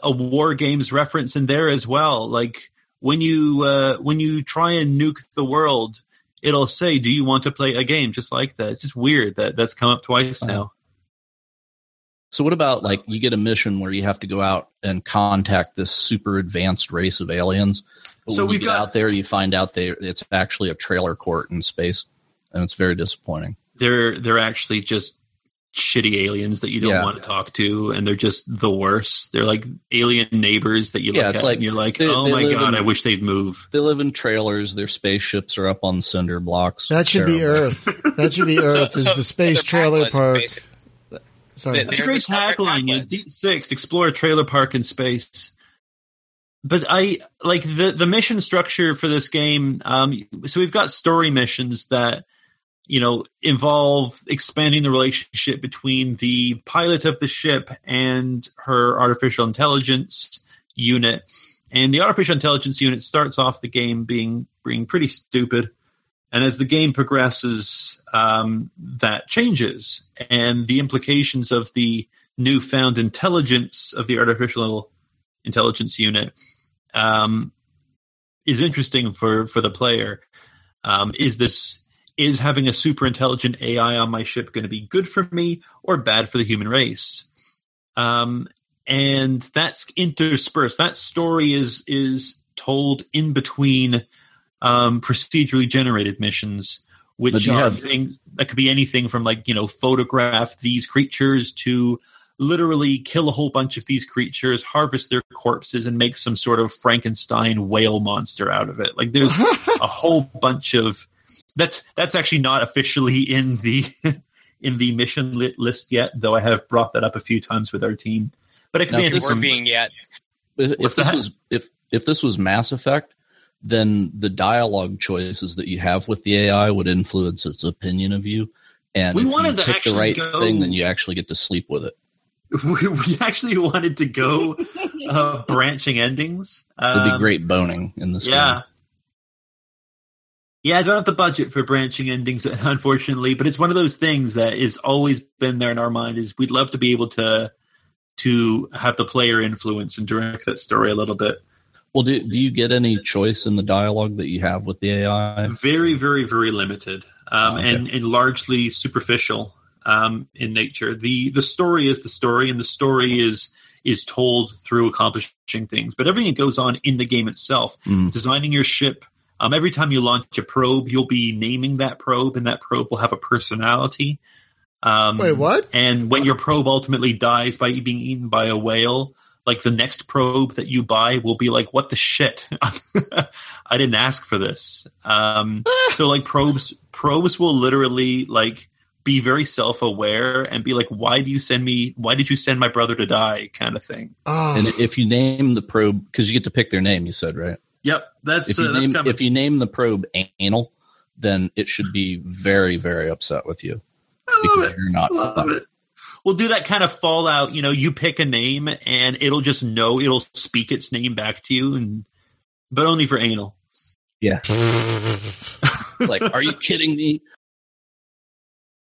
War Games reference in there as well. Like, when you try and nuke the world, it'll say, do you want to play a game? Just like that. It's just weird that that's come up twice now. So what about, like, you get a mission where you have to go out and contact this super advanced race of aliens. But so we get out there, you find out it's actually a trailer court in space, and it's very disappointing. They're actually just shitty aliens that you don't want to talk to, and they're just the worst. They're like alien neighbors that you look at like, and you're like, oh my God, I wish they'd move. They live in trailers. Their spaceships are up on cinder blocks. That should be Earth. That should be Earth is the space trailer park. Sorry. That's a great tagline. You Deep Sixed, explore a trailer park in space. But I like the mission structure for this game. So we've got story missions that, you know, involve expanding the relationship between the pilot of the ship and her artificial intelligence unit. And the artificial intelligence unit starts off the game being pretty stupid. And as the game progresses, that changes. And the implications of the newfound intelligence of the artificial intelligence unit is interesting for the player. Is having a super intelligent AI on my ship going to be good for me or bad for the human race? And that's interspersed. That story is told in between procedurally generated missions, which are things that could be anything from, like, you know, photograph these creatures to literally kill a whole bunch of these creatures, harvest their corpses, and make some sort of Frankenstein whale monster out of it. Like, there's a whole bunch of... That's actually not officially in the mission list yet, though I have brought that up a few times with our team. But it could be anything. If this was Mass Effect, then the dialogue choices that you have with the AI would influence its opinion of you. And if you pick the right thing, then you actually get to sleep with it. We actually wanted to go branching endings. It would be great boning in this game. Yeah, I don't have the budget for branching endings, unfortunately, but it's one of those things that has always been there in our mind is we'd love to be able to have the player influence and direct that story a little bit. Well, do you get any choice in the dialogue that you have with the AI? Very, very, very limited, and largely superficial in nature. The story is the story, and the story is told through accomplishing things. But everything that goes on in the game itself, designing your ship. Every time you launch a probe, you'll be naming that probe, and that probe will have a personality. Wait, what? And when your probe ultimately dies by being eaten by a whale, like the next probe that you buy will be like, what the shit? I didn't ask for this. So like probes will literally like be very self-aware and be like, why did you send my brother to die? Kind of thing. Oh. And if you name the probe, because you get to pick their name, you said, right? Yep, if you name the probe anal, then it should be very, very upset with you. I love it. We'll do that kind of Fallout. You know, you pick a name and it'll just know it'll speak its name back to you, but only for anal. Yeah. It's like, are you kidding me?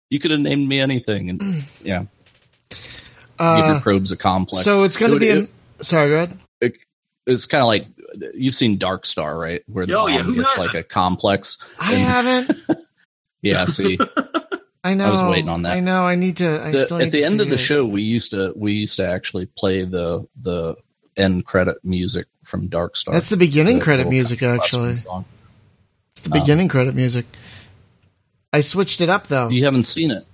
You could have named me anything, and yeah, give your probes a complex. So it's going to be. Sorry, go ahead. It's kind of like. You've seen Dark Star, right? Where the bomb gets like a complex. I haven't. Yeah, see, I know. I was waiting on that. I know. I need to. At the end of the show, we used to actually play the end credit music from Dark Star. That's the beginning credit music, actually. It's the beginning credit music. I switched it up though. You haven't seen it.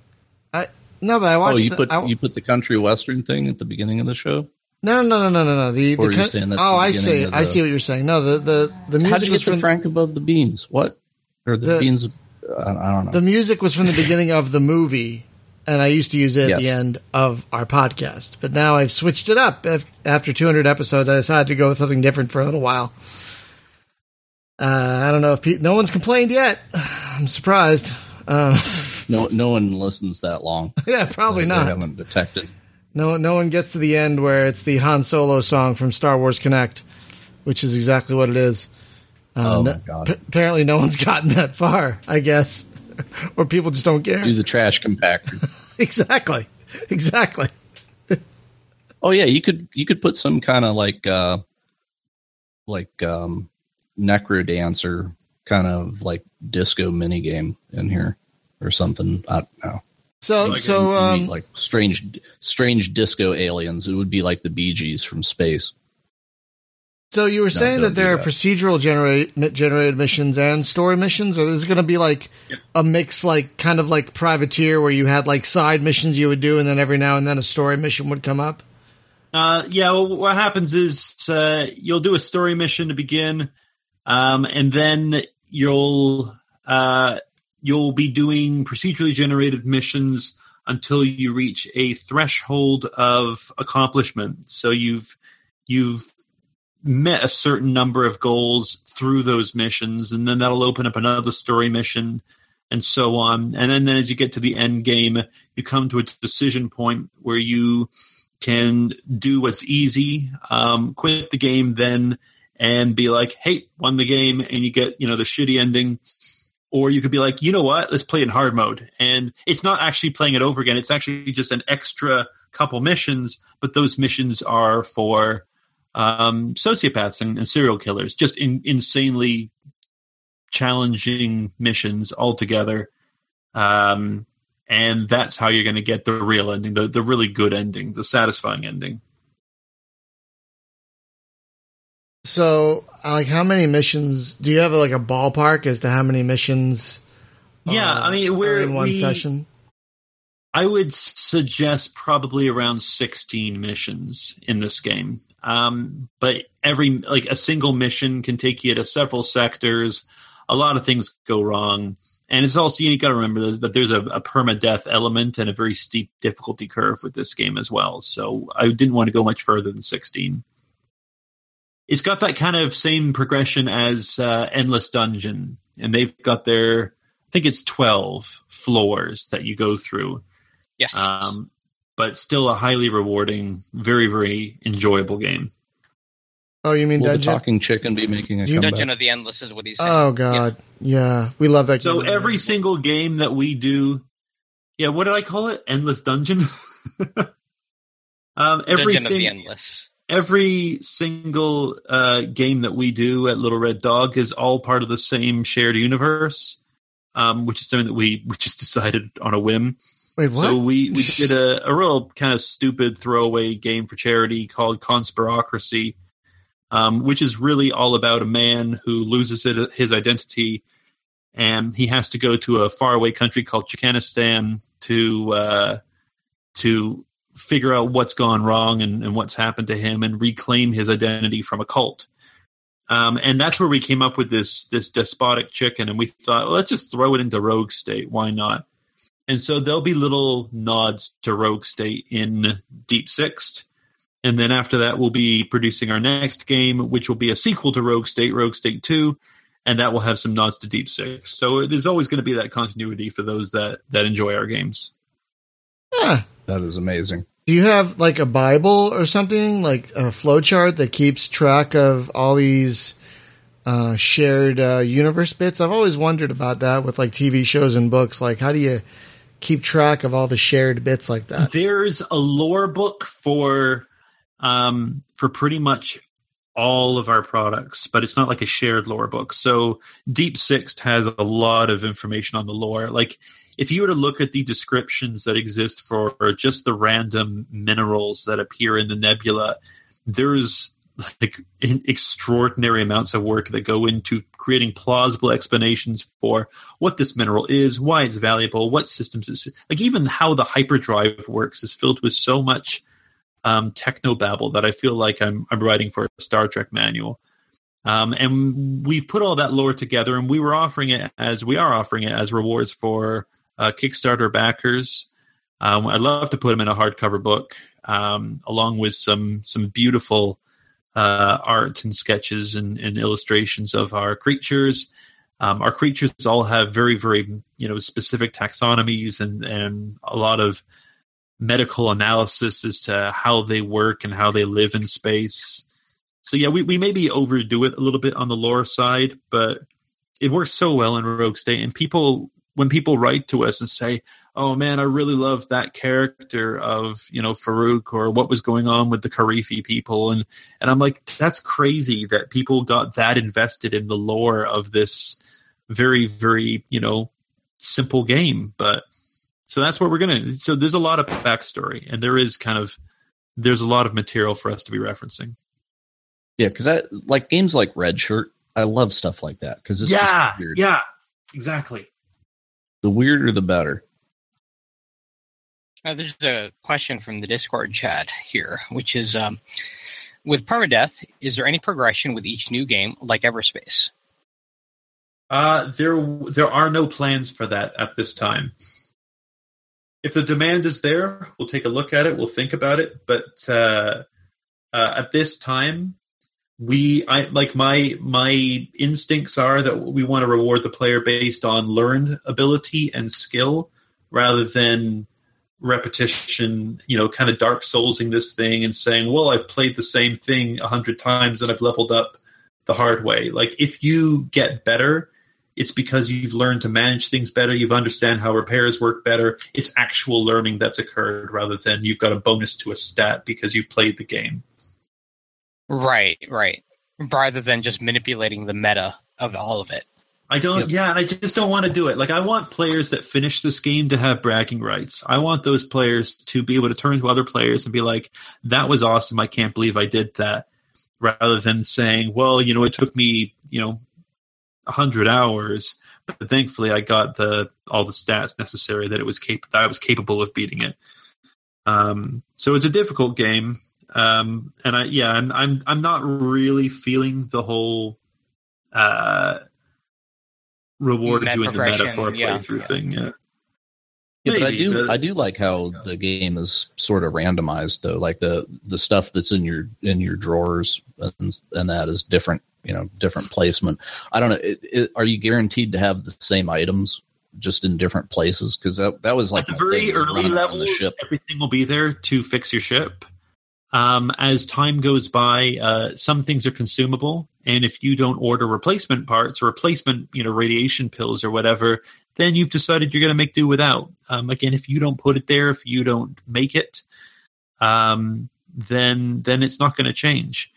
I No, but I watched. You put the country western thing at the beginning of the show. No. I see what you're saying. No, the music. How did you get the Frank above the beans? What? Or the beans? I don't know. The music was from the beginning of the movie, and I used to use it at the end of our podcast. But now I've switched it up. After 200 episodes, I decided to go with something different for a little while. I don't know if no one's complained yet. I'm surprised. No one listens that long. Yeah, probably not. They haven't detected. No one gets to the end where it's the Han Solo song from Star Wars Connect, which is exactly what it is. Apparently no one's gotten that far, I guess. Or people just don't care. Do the trash compactor. Exactly. Oh yeah, you could put some kind of like Necro Dancer kind of like disco minigame in here or something. I don't know. So strange disco aliens. It would be like the Bee Gees from space. So you were saying that there are procedural generated missions and story missions, or this is going to be like a mix, like kind of like Privateer, where you had like side missions you would do, and then every now and then a story mission would come up. What happens is you'll do a story mission to begin, and then you'll be doing procedurally generated missions until you reach a threshold of accomplishment. So you've met a certain number of goals through those missions, and then that'll open up another story mission and so on. And then as you get to the end game, you come to a decision point where you can do what's easy, quit the game then and be like, hey, won the game, and you get, the shitty ending. Or you could be like, you know what, let's play in hard mode. And it's not actually playing it over again. It's actually just an extra couple missions, but those missions are for sociopaths and serial killers, just insanely challenging missions altogether. And that's how you're going to get the real ending, the really good ending, the satisfying ending. So, how many missions? Do you have like a ballpark as to how many missions? We're in one session. I would suggest probably around 16 missions in this game. But a single mission can take you to several sectors. A lot of things go wrong, and it's also you got to remember that there's a permadeath element and a very steep difficulty curve with this game as well. So I didn't want to go much further than 16. It's got that kind of same progression as Endless Dungeon, and they've got their, I think it's 12 floors that you go through. Yes. But still a highly rewarding, very, very enjoyable game. Oh, you mean Dungeon? The talking chicken be making a comeback? Dungeon of the Endless is what he's saying. Oh, God. Yeah. We love that game. So every single game that we do, what did I call it? Endless Dungeon? Dungeon of the Endless. Every single game that we do at Little Red Dog is all part of the same shared universe, which is something that we just decided on a whim. Wait, what? So we did a real kind of stupid throwaway game for charity called Conspirocracy, which is really all about a man who loses his identity, and he has to go to a faraway country called Chicanistan to figure out what's gone wrong and what's happened to him and reclaim his identity from a cult. And that's where we came up with this despotic chicken, and we thought, well, let's just throw it into Rogue State. Why not? And so there'll be little nods to Rogue State in Deep Sixed. And then after that, we'll be producing our next game, which will be a sequel to Rogue State, Rogue State 2, and that will have some nods to Deep Sixed. So there's always going to be that continuity for those that enjoy our games. Yeah. That is amazing. Do you have like a Bible or something, like a flowchart that keeps track of all these shared universe bits? I've always wondered about that with like TV shows and books. Like, how do you keep track of all the shared bits like that? There's a lore book for pretty much all of our products, but it's not like a shared lore book. So Deep Sixed has a lot of information on the lore. Like, if you were to look at the descriptions that exist for just the random minerals that appear in the nebula, there's like extraordinary amounts of work that go into creating plausible explanations for what this mineral is, why it's valuable, what systems it's like. Even how the hyperdrive works is filled with so much technobabble that I feel like I'm writing for a Star Trek manual. And we've put all that lore together, and we are offering it as rewards for Kickstarter backers. I'd love to put them in a hardcover book, along with some beautiful art and sketches and illustrations of our creatures. Our creatures all have very, very specific taxonomies and a lot of medical analysis as to how they work and how they live in space. So yeah, we maybe overdo it a little bit on the lore side, but it works so well in Rogue State. And when people write to us and say, "Oh man, I really love that character of Farouk," or what was going on with the Karifi people, and I'm like, that's crazy that people got that invested in the lore of this very, very simple game. But so that's what we're gonna. So there's a lot of backstory, and there's a lot of material for us to be referencing. Yeah, because I like games like Red Shirt. I love stuff like that because it's just weird. Yeah, exactly. The weirder, the better. There's a question from the Discord chat here, which is, with permadeath, is there any progression with each new game, like Everspace? There are no plans for that at this time. If the demand is there, we'll take a look at it. We'll think about it, but at this time. My instincts are that we want to reward the player based on learned ability and skill rather than repetition, kind of Dark Soulsing this thing and saying, well, I've played the same thing 100 times and I've leveled up the hard way. Like, if you get better, it's because you've learned to manage things better. You've understand how repairs work better. It's actual learning that's occurred rather than you've got a bonus to a stat because you've played the game. Right. Rather than just manipulating the meta of all of it. And I just don't want to do it. Like, I want players that finish this game to have bragging rights. I want those players to be able to turn to other players and be like, that was awesome, I can't believe I did that. Rather than saying, well, it took me, 100 hours, but thankfully I got all the stats necessary that I was capable of beating it. So it's a difficult game. I'm not really feeling the whole reward you in the meta for a playthrough thing. Yeah. Yeah, maybe, but I do like how the game is sort of randomized though. Like the stuff that's in your drawers and that is different, different placement. I don't know. Are you guaranteed to have the same items just in different places? Because that was like at the very early level. Everything will be there to fix your ship. As time goes by, some things are consumable, and if you don't order replacement parts or replacement, radiation pills or whatever, then you've decided you're going to make do without. Again, if you don't put it there, if you don't make it, then it's not going to change.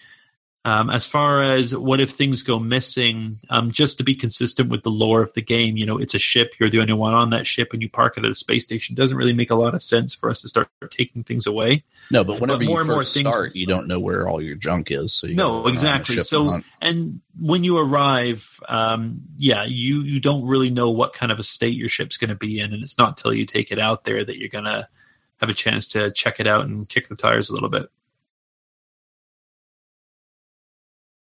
As far as what if things go missing, just to be consistent with the lore of the game, it's a ship, you're the only one on that ship, and you park it at a space station. It doesn't really make a lot of sense for us to start taking things away. No, but whenever you don't know where all your junk is. So no, exactly. So, and when you arrive, you don't really know what kind of a state your ship's going to be in, and it's not until you take it out there that you're going to have a chance to check it out and kick the tires a little bit.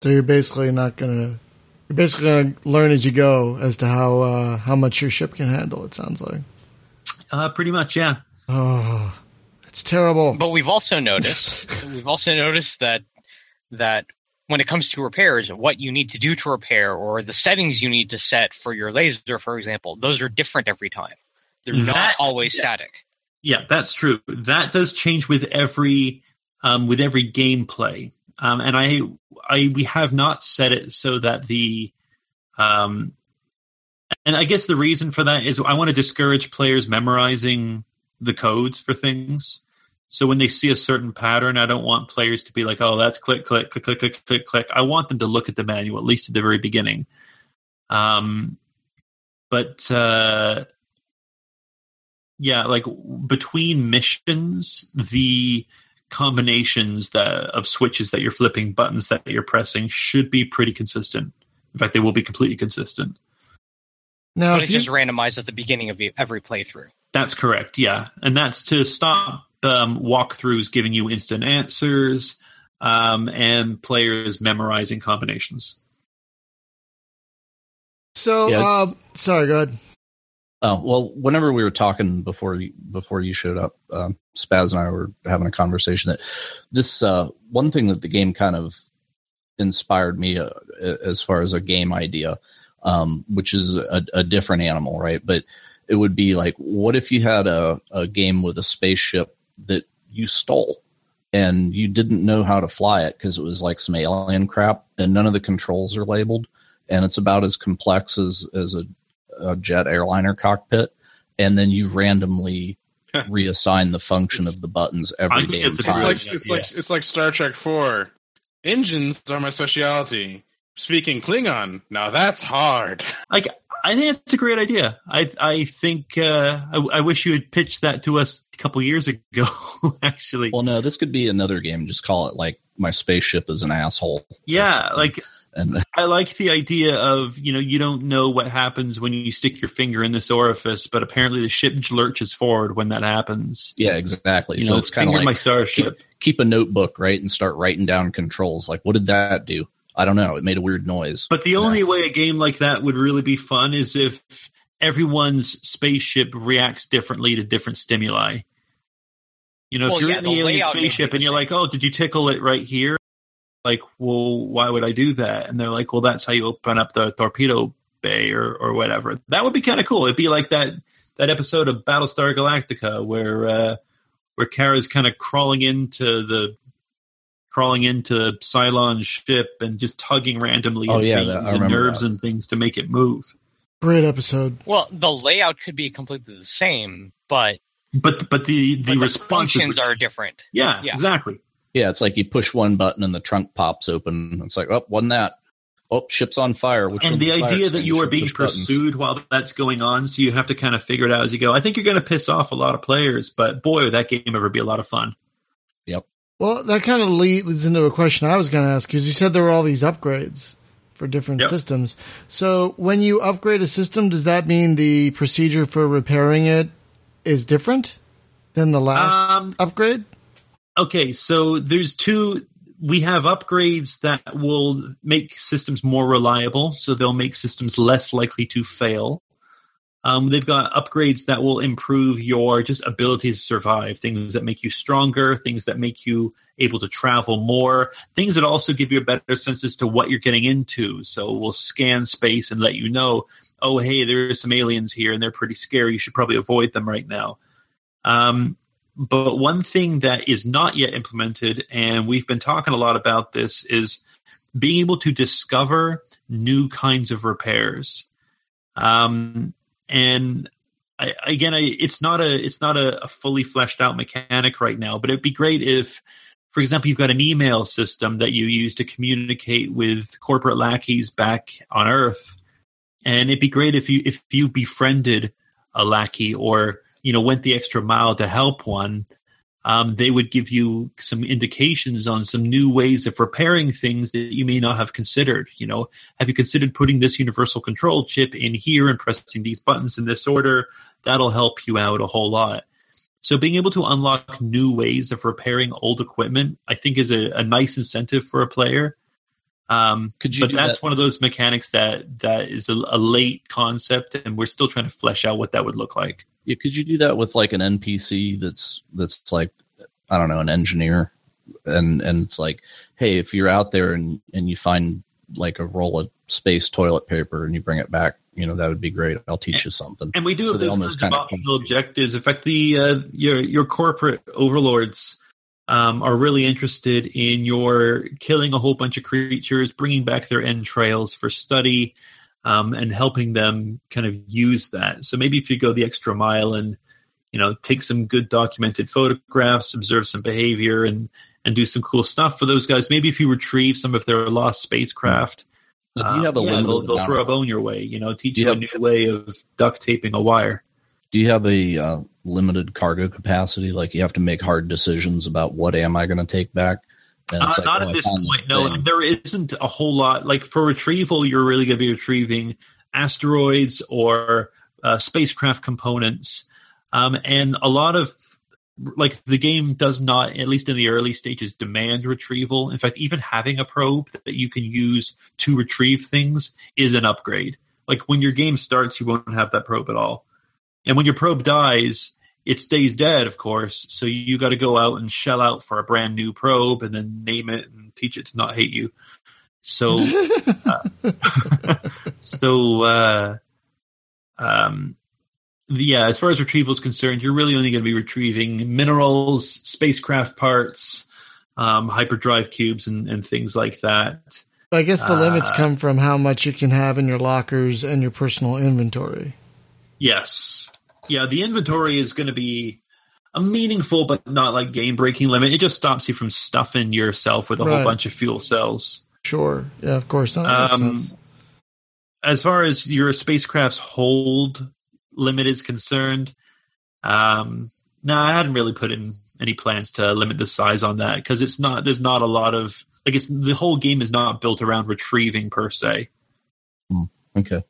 So you're basically gonna learn as you go as to how much your ship can handle. It sounds like. Pretty much, yeah. Oh, it's terrible. But we've also noticed that when it comes to repairs, what you need to do to repair or the settings you need to set for your laser, for example, those are different every time. They're not always static. Yeah, that's true. That does change with every gameplay. And we have not set it so that and I guess the reason for that is I want to discourage players memorizing the codes for things. So when they see a certain pattern, I don't want players to be like, oh, that's click, click, click, click, click, click, click. I want them to look at the manual, at least at the very beginning. Between missions, the combinations of switches that you're flipping, buttons that you're pressing, should be pretty consistent. In fact, they will be completely consistent. Now, but it's just randomized at the beginning of every playthrough. That's correct, yeah. And that's to stop walkthroughs giving you instant answers and players memorizing combinations. So, yeah, sorry, go ahead. Well, whenever we were talking before you showed up, Spaz and I were having a conversation that this one thing that the game kind of inspired me as far as a game idea, which is a different animal, right? But it would be like, what if you had a game with a spaceship that you stole and you didn't know how to fly it because it was like some alien crap and none of the controls are labeled and it's about as complex as a jet airliner cockpit, and then you randomly reassign the function of the buttons every day. It's like Star Trek 4. Engines are my specialty. Speaking Klingon, now that's hard. I think it's a great idea. I think I wish you had pitched that to us a couple years ago. Actually, well, no, this could be another game. Just call it like My Spaceship Is an Asshole. Yeah, like. And I like the idea of, you don't know what happens when you stick your finger in this orifice, but apparently the ship lurches forward when that happens. Yeah, exactly. So it's kind of like My Starship. Keep a notebook, right, and start writing down controls. Like, what did that do? I don't know. It made a weird noise. But the only way a game like that would really be fun is if everyone's spaceship reacts differently to different stimuli. If you're in the alien spaceship and you're like, oh, did you tickle it right here? Like, well, why would I do that? And they're like, well, that's how you open up the torpedo bay or whatever. That would be kind of cool. It'd be like that episode of Battlestar Galactica where Kara's kind of crawling into Cylon's ship and just tugging randomly and nerves and things to make it move. Great episode. Well, the layout could be completely the same, but the responses are different. Yeah, exactly. Yeah, it's like you push one button and the trunk pops open. It's like, oh, one that. Oh, ship's on fire. And the idea that you are being pursued while that's going on, so you have to kind of figure it out as you go. I think you're going to piss off a lot of players, but boy, would that game ever be a lot of fun. Yep. Well, that kind of leads into a question I was going to ask, because you said there were all these upgrades for different systems. So when you upgrade a system, does that mean the procedure for repairing it is different than the last upgrade? Okay, so there's two. We have upgrades that will make systems more reliable, so they'll make systems less likely to fail. They've got upgrades that will improve your just ability to survive, things that make you stronger, things that make you able to travel more, things that also give you a better sense as to what you're getting into. So we'll scan space and let you know, oh, hey, there are some aliens here, and they're pretty scary. You should probably avoid them right now. But one thing that is not yet implemented, and we've been talking a lot about this, is being able to discover new kinds of repairs. It's not a fully fleshed out mechanic right now, but it'd be great if, for example, you've got an email system that you use to communicate with corporate lackeys back on Earth. And it'd be great if you befriended a lackey or went the extra mile to help one, they would give you some indications on some new ways of repairing things that you may not have considered. Have you considered putting this universal control chip in here and pressing these buttons in this order? That'll help you out a whole lot. So being able to unlock new ways of repairing old equipment, I think, is a nice incentive for a player. But that's one of those mechanics that is a late concept, and we're still trying to flesh out what that would look like. Yeah, could you do that with like an NPC that's like, I don't know, an engineer, and it's like, hey, if you're out there and you find like a roll of space toilet paper and you bring it back, that would be great. I'll teach you something. And we do have those kind of optional objectives. In fact, your corporate overlords are really interested in your killing a whole bunch of creatures, bringing back their entrails for study. And helping them kind of use that. So maybe if you go the extra mile and, take some good documented photographs, observe some behavior and do some cool stuff for those guys. Maybe if you retrieve some of their lost spacecraft, they'll throw a bone your way, teach you a new way of duct taping a wire. Do you have a limited cargo capacity? Like you have to make hard decisions about what am I going to take back? Like, not at this point. No, there isn't a whole lot. Like for retrieval, you're really going to be retrieving asteroids or spacecraft components. And a lot of like the game does not, at least in the early stages, demand retrieval. In fact, even having a probe that you can use to retrieve things is an upgrade. Like when your game starts, you won't have that probe at all. And when your probe dies, it stays dead, of course. So you got to go out and shell out for a brand new probe and then name it and teach it to not hate you. So, yeah, as far as retrieval is concerned, you're really only going to be retrieving minerals, spacecraft parts, hyperdrive cubes, and things like that. I guess the limits come from how much you can have in your lockers and your personal inventory. Yes. Yeah, the inventory is going to be a meaningful but not like game-breaking limit. It just stops you from stuffing yourself with a whole bunch of fuel cells. Sure. Yeah, of course. That makes sense. As far as your spacecraft's hold limit is concerned, no, I hadn't really put in any plans to limit the size on that because it's not. There's not a lot of like it's the whole game is not built around retrieving per se. Okay.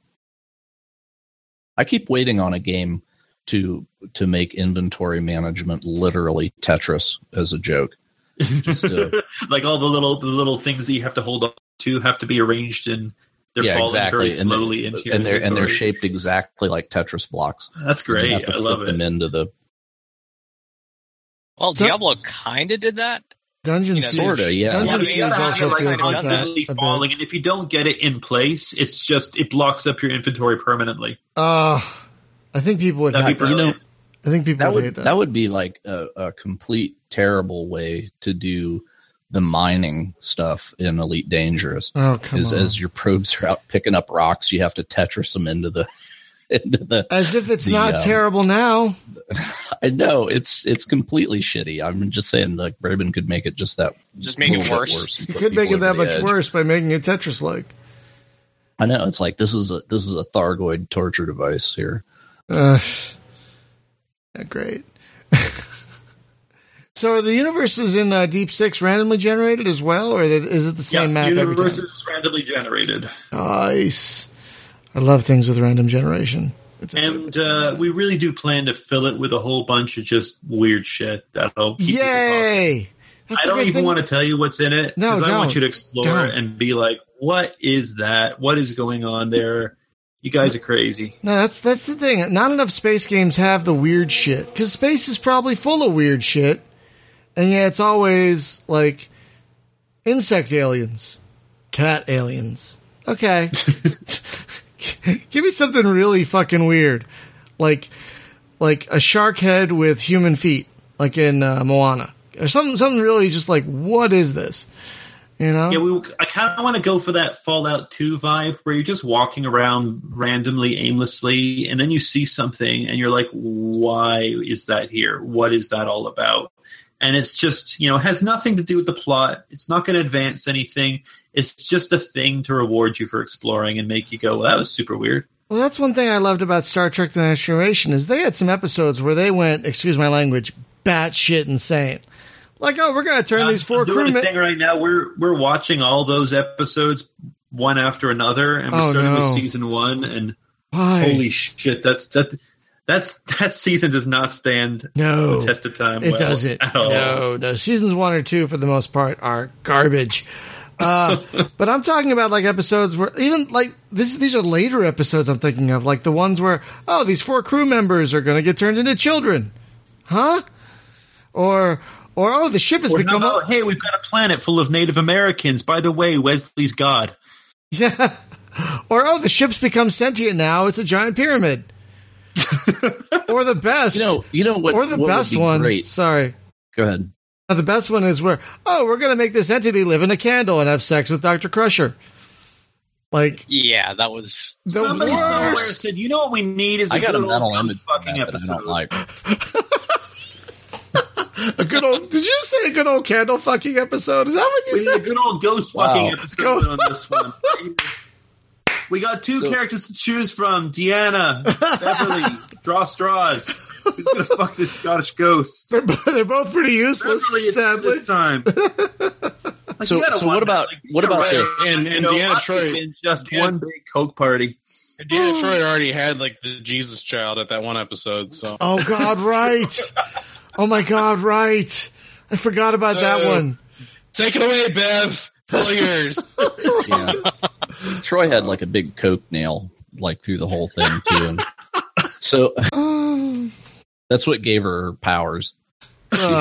I keep waiting on a game to make inventory management literally Tetris as a joke. Just like all the little things that you have to hold on to have to be arranged in. They're falling very slowly into your inventory. And they're shaped exactly like Tetris blocks. That's great. I love it. Them into the... Well, Diablo kind of did that. Dungeon sort of, yeah. Dungeon Siege also feels like that. Falling, and if you don't get it in place, it's just it blocks up your inventory permanently. I think people would hate that. I think people would hate that. That would be like a complete terrible way to do the mining stuff in Elite Dangerous. Oh, come on. As your probes are out picking up rocks, you have to Tetris them into the as if it's not terrible now. I know it's completely shitty. I'm just saying, like Braben could make it just that. Just make it worse. You could make it that much worse by making it Tetris-like. I know it's like this is a Thargoid torture device here. Not great. So are the universes in Deep Six randomly generated as well, or is it the same map? Universes randomly generated. Nice. I love things with random generation. We really do plan to fill it with a whole bunch of just weird shit that'll keep you talking. I don't even want to tell you what's in it because I want you to explore and be like, "What is that? What is going on there? You guys are crazy." No, that's the thing. Not enough space games have the weird shit because space is probably full of weird shit, and yeah, it's always like insect aliens, cat aliens. Okay. Give me something really fucking weird, like a shark head with human feet, like in Moana, or something really just like, what is this? You know? Yeah, I kind of want to go for that Fallout 2 vibe where you're just walking around randomly, aimlessly, and then you see something, and you're like, why is that here? What is that all about? And it's just, it has nothing to do with the plot. It's not going to advance anything. It's just a thing to reward you for exploring and make you go, well, that was super weird. Well, that's one thing I loved about Star Trek The Next Generation is they had some episodes where they went, excuse my language, batshit insane. Like, we're going to turn these four crewmen... thing right now, we're watching all those episodes one after another, and we're starting with season one, and holy shit, that season does not stand the test of time. It doesn't. No. Seasons 1 or 2, for the most part, are garbage. But I'm talking about like episodes where even like these are later episodes I'm thinking of, like the ones where, these four crew members are going to get turned into children. Huh? Or the ship has become... hey, we've got a planet full of Native Americans. By the way, Wesley's God. Yeah. Or, the ship's become sentient now. It's a giant pyramid. Or the best. You know what? Or the best one. Great. Sorry. Go ahead. The best one is where, we're going to make this entity live in a candle and have sex with Dr. Crusher. Like, yeah, that was somebody somewhere said, you know what we need is a good old fucking episode. I don't like a good old. Did you say a good old candle fucking episode? Is that what you said? A good old ghost fucking episode on this one. We got two characters to choose from: Deanna, Beverly, Draw Straws. Who's gonna fuck this Scottish ghost? They're both pretty useless. Sadly, this time. Like, so what about Indiana Troy? Just one big Coke party. Indiana Troy already had like the Jesus Child at that one episode. So oh my god, right? I forgot about that one. Take it away, Bev. Full years. Yeah. Troy had like a big Coke nail like through the whole thing too. And so that's what gave her powers. She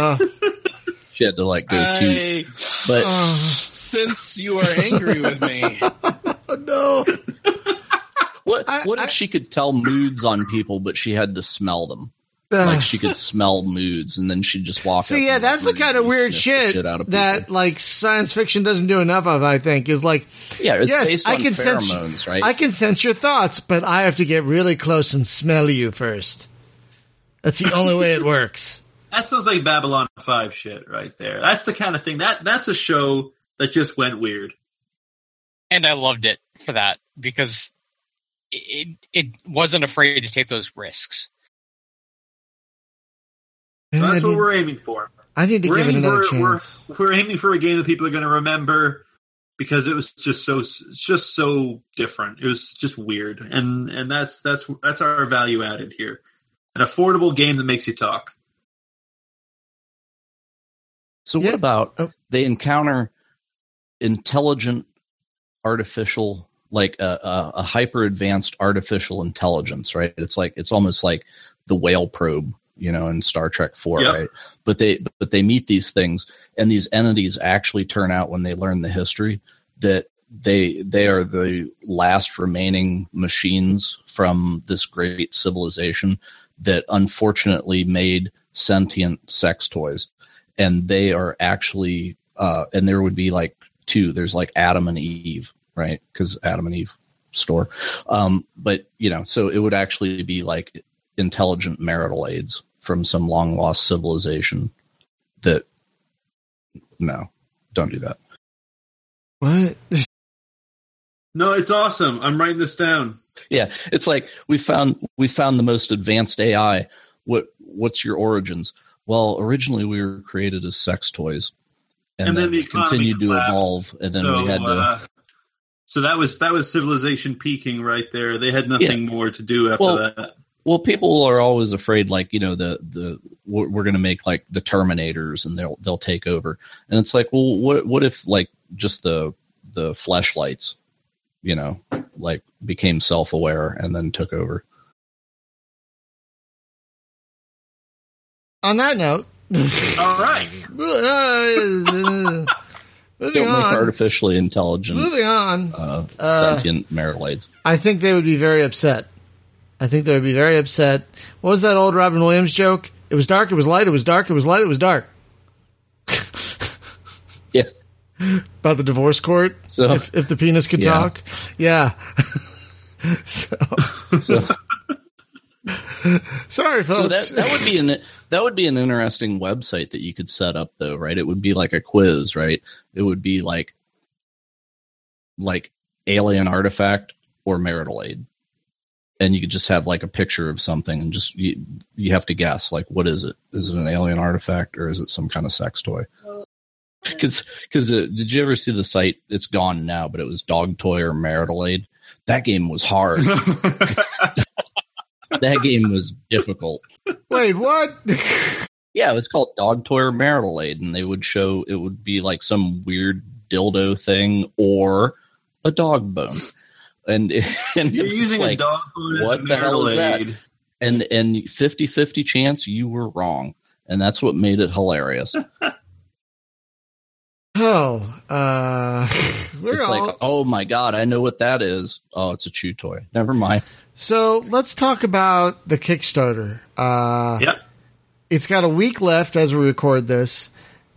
had to like go to. But since you are angry with me, no. What if she could tell moods on people, but she had to smell them? Like she could smell moods, and then she'd just walk. See, yeah, that's the kind of weird shit that like science fiction doesn't do enough of. I think is like, yeah, it's based on pheromones, right? I can sense your thoughts, but I have to get really close and smell you first. That's the only way it works. That sounds like Babylon 5 shit right there. That's the kind of thing that's a show that just went weird, and I loved it for that because it wasn't afraid to take those risks. So that's what we're aiming for. I need to give it another chance. We're aiming for a game that people are going to remember because it was just so different. It was just weird, and that's our value added here. An affordable game that makes you talk. So what about they encounter intelligent artificial, like a hyper advanced artificial intelligence, right? It's almost like the whale probe. You know, in Star Trek IV, right? But they meet these things, and these entities actually turn out when they learn the history that they are the last remaining machines from this great civilization that unfortunately made sentient sex toys, and they are actually and there would be like two. There's like Adam and Eve, right? Because Adam and Eve store, but you know, so it would actually be like intelligent marital aids from some long lost civilization that don't do that. What? No, it's awesome. I'm writing this down. Yeah. It's like, we found the most advanced AI. What's your origins? Well, originally we were created as sex toys and then we continued to evolve. And then we had to, so that was civilization peaking right there. They had nothing more to do after that. Well, people are always afraid, like, you know, we're going to make like the Terminators and they'll take over. And it's like, well, what if like just the fleshlights, you know, like became self-aware and then took over? On that note, all right. Don't make artificially intelligent. Moving on, sentient marital aids. I think they would be very upset. What was that old Robin Williams joke? It was dark, it was light, it was dark, it was light, it was dark. Yeah. About the divorce court? So, if the penis could talk? Yeah. Sorry, folks. So that would be an interesting website that you could set up, though, right? It would be like a quiz, right? It would be like alien artifact or marital aid. And you could just have like a picture of something and just you have to guess, like, what is it? Is it an alien artifact or is it some kind of sex toy? Because did you ever see the site? It's gone now, but it was Dog Toy or Marital Aid. That game was hard. That game was difficult. Wait, what? Yeah, it's called Dog Toy or Marital Aid. And they would show it would be like some weird dildo thing or a dog bone. And you're using like, a dog food. What the hell is that? And 50-50 chance you were wrong, and that's what made it hilarious. Oh my god, I know what that is. Oh, it's a chew toy. Never mind. So let's talk about the Kickstarter. It's got a week left as we record this,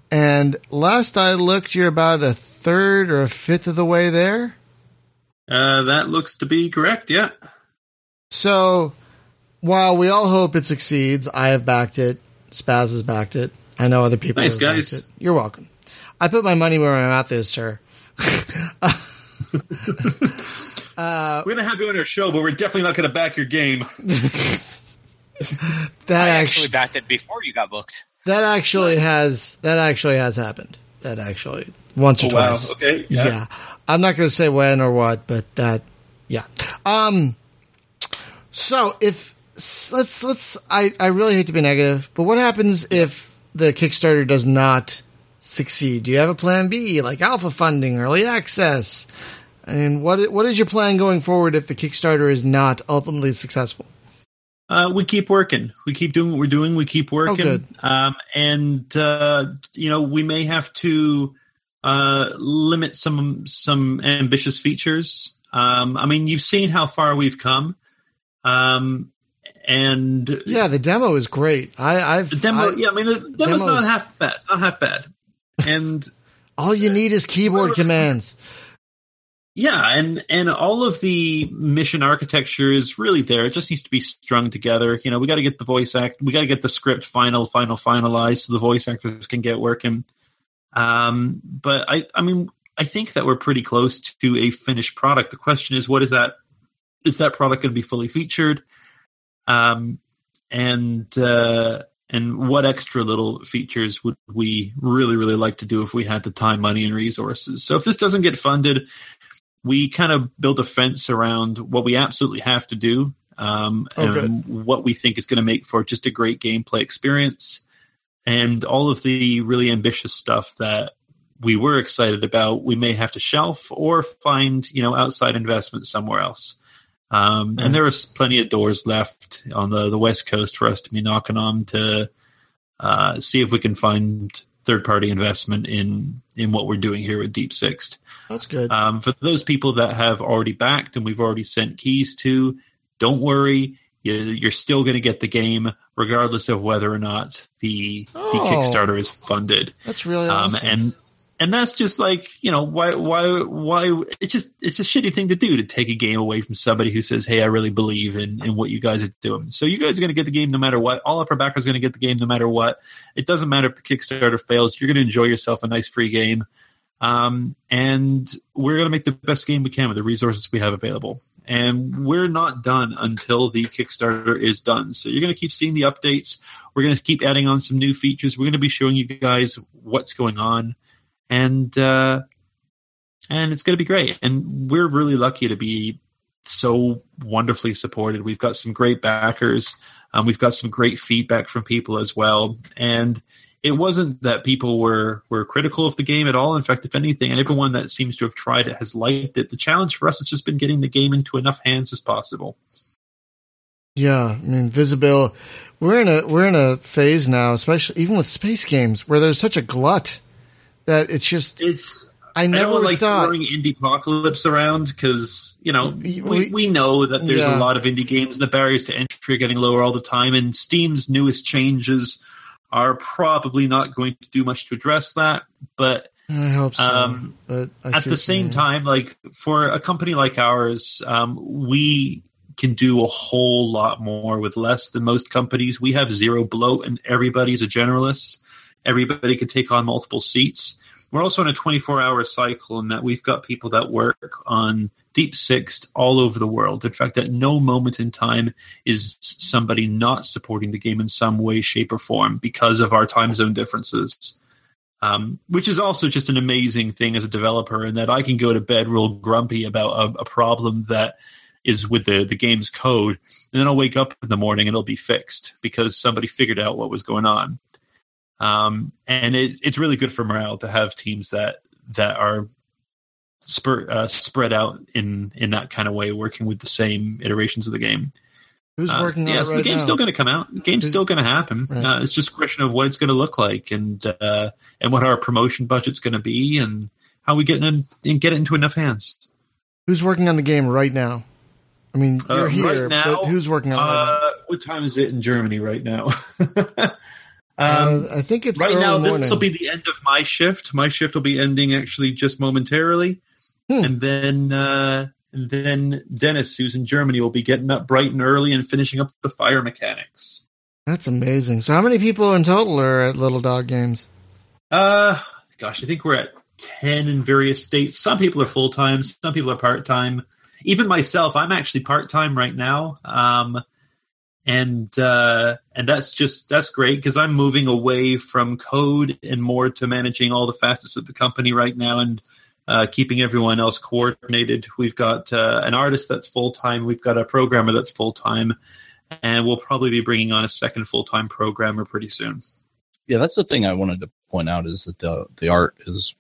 and last I looked, you're about a third or a fifth of the way there. That looks to be correct, yeah. So, while we all hope it succeeds, I have backed it. Spaz has backed it. I know other people have backed it. You're welcome. I put my money where my mouth is, sir. We're going to have you on our show, but we're definitely not going to back your game. I actually backed it before you got booked. That actually has happened. That actually once or twice. Wow. Okay. Yeah. I'm not going to say when or what, but that. Yeah. So I really hate to be negative, but what happens if the Kickstarter does not succeed? Do you have a plan B, like alpha funding, early access? I mean, what is your plan going forward if the Kickstarter is not ultimately successful? We keep working. We keep doing what we're doing. We keep working. Oh, good. We may have to limit some ambitious features. You've seen how far we've come. The demo is great. The demo's not half bad. Not half bad. And all you need is keyboard commands. Yeah, and all of the mission architecture is really there. It just needs to be strung together. You know, we got to get the voice act. We got to get the script finalized so the voice actors can get working. But I think that we're pretty close to a finished product. The question is, what is that? Is that product going to be fully featured? And what extra little features would we really, really like to do if we had the time, money, and resources? So if this doesn't get funded, we kind of build a fence around what we absolutely have to do and what we think is going to make for just a great gameplay experience. And all of the really ambitious stuff that we were excited about, we may have to shelf or find, outside investment somewhere else. And there is plenty of doors left on the West Coast for us to be knocking on to see if we can find third-party investment in what we're doing here with Deep Sixed. That's good. For those people that have already backed and we've already sent keys to, don't worry. You're still going to get the game regardless of whether or not the Kickstarter is funded. That's really awesome. And that's just like, why it's just a shitty thing to do, to take a game away from somebody who says, hey, I really believe in what you guys are doing. So you guys are going to get the game no matter what. All of our backers are going to get the game no matter what. It doesn't matter if the Kickstarter fails. You're going to enjoy yourself a nice free game. And we're going to make the best game we can with the resources we have available. And we're not done until the Kickstarter is done. So you're going to keep seeing the updates. We're going to keep adding on some new features. We're going to be showing you guys what's going on. And it's going to be great. And we're really lucky to be so wonderfully supported. We've got some great backers. We've got some great feedback from people as well. And it wasn't that people were critical of the game at all. In fact, if anything, and everyone that seems to have tried it has liked it. The challenge for us has just been getting the game into enough hands as possible. Yeah, visibility. We're in a phase now, especially even with space games, where there's such a glut. That it's I never thought throwing Indiepocalypse around because we know that there's a lot of indie games and the barriers to entry are getting lower all the time, and Steam's newest changes are probably not going to do much to address that. But I hope so. But at the same time, like for a company like ours, we can do a whole lot more with less than most companies. We have zero bloat, and everybody's a generalist. Everybody could take on multiple seats. We're also on a 24-hour cycle in that we've got people that work on Deep Sixed all over the world. In fact, at no moment in time is somebody not supporting the game in some way, shape, or form because of our time zone differences, which is also just an amazing thing as a developer, in that I can go to bed real grumpy about a problem that is with the game's code, and then I'll wake up in the morning and it'll be fixed because somebody figured out what was going on. And it's really good for morale to have teams that are spread out in that kind of way, working with the same iterations of the game. Who's working on it right now? The game's still going to come out. The game's still going to happen. Right. It's just a question of what it's going to look like and what our promotion budget's going to be and how we get in and get it into enough hands. Who's working on the game right now? I mean, you're here, right now, but who's working on it right now? What time is it in Germany right now? I think it's right now. This will be the end of my shift. My shift will be ending actually just momentarily, and then Dennis, who's in Germany, will be getting up bright and early and finishing up the fire mechanics. That's amazing. So, how many people in total are at Little Dog Games? I think we're at 10 in various states. Some people are full time, some people are part time. Even myself, I'm actually part time right now. And that's great, because I'm moving away from code and more to managing all the facets of the company right now and keeping everyone else coordinated. We've got an artist that's full-time. We've got a programmer that's full-time. And we'll probably be bringing on a second full-time programmer pretty soon. Yeah, that's the thing I wanted to point out, is that the art is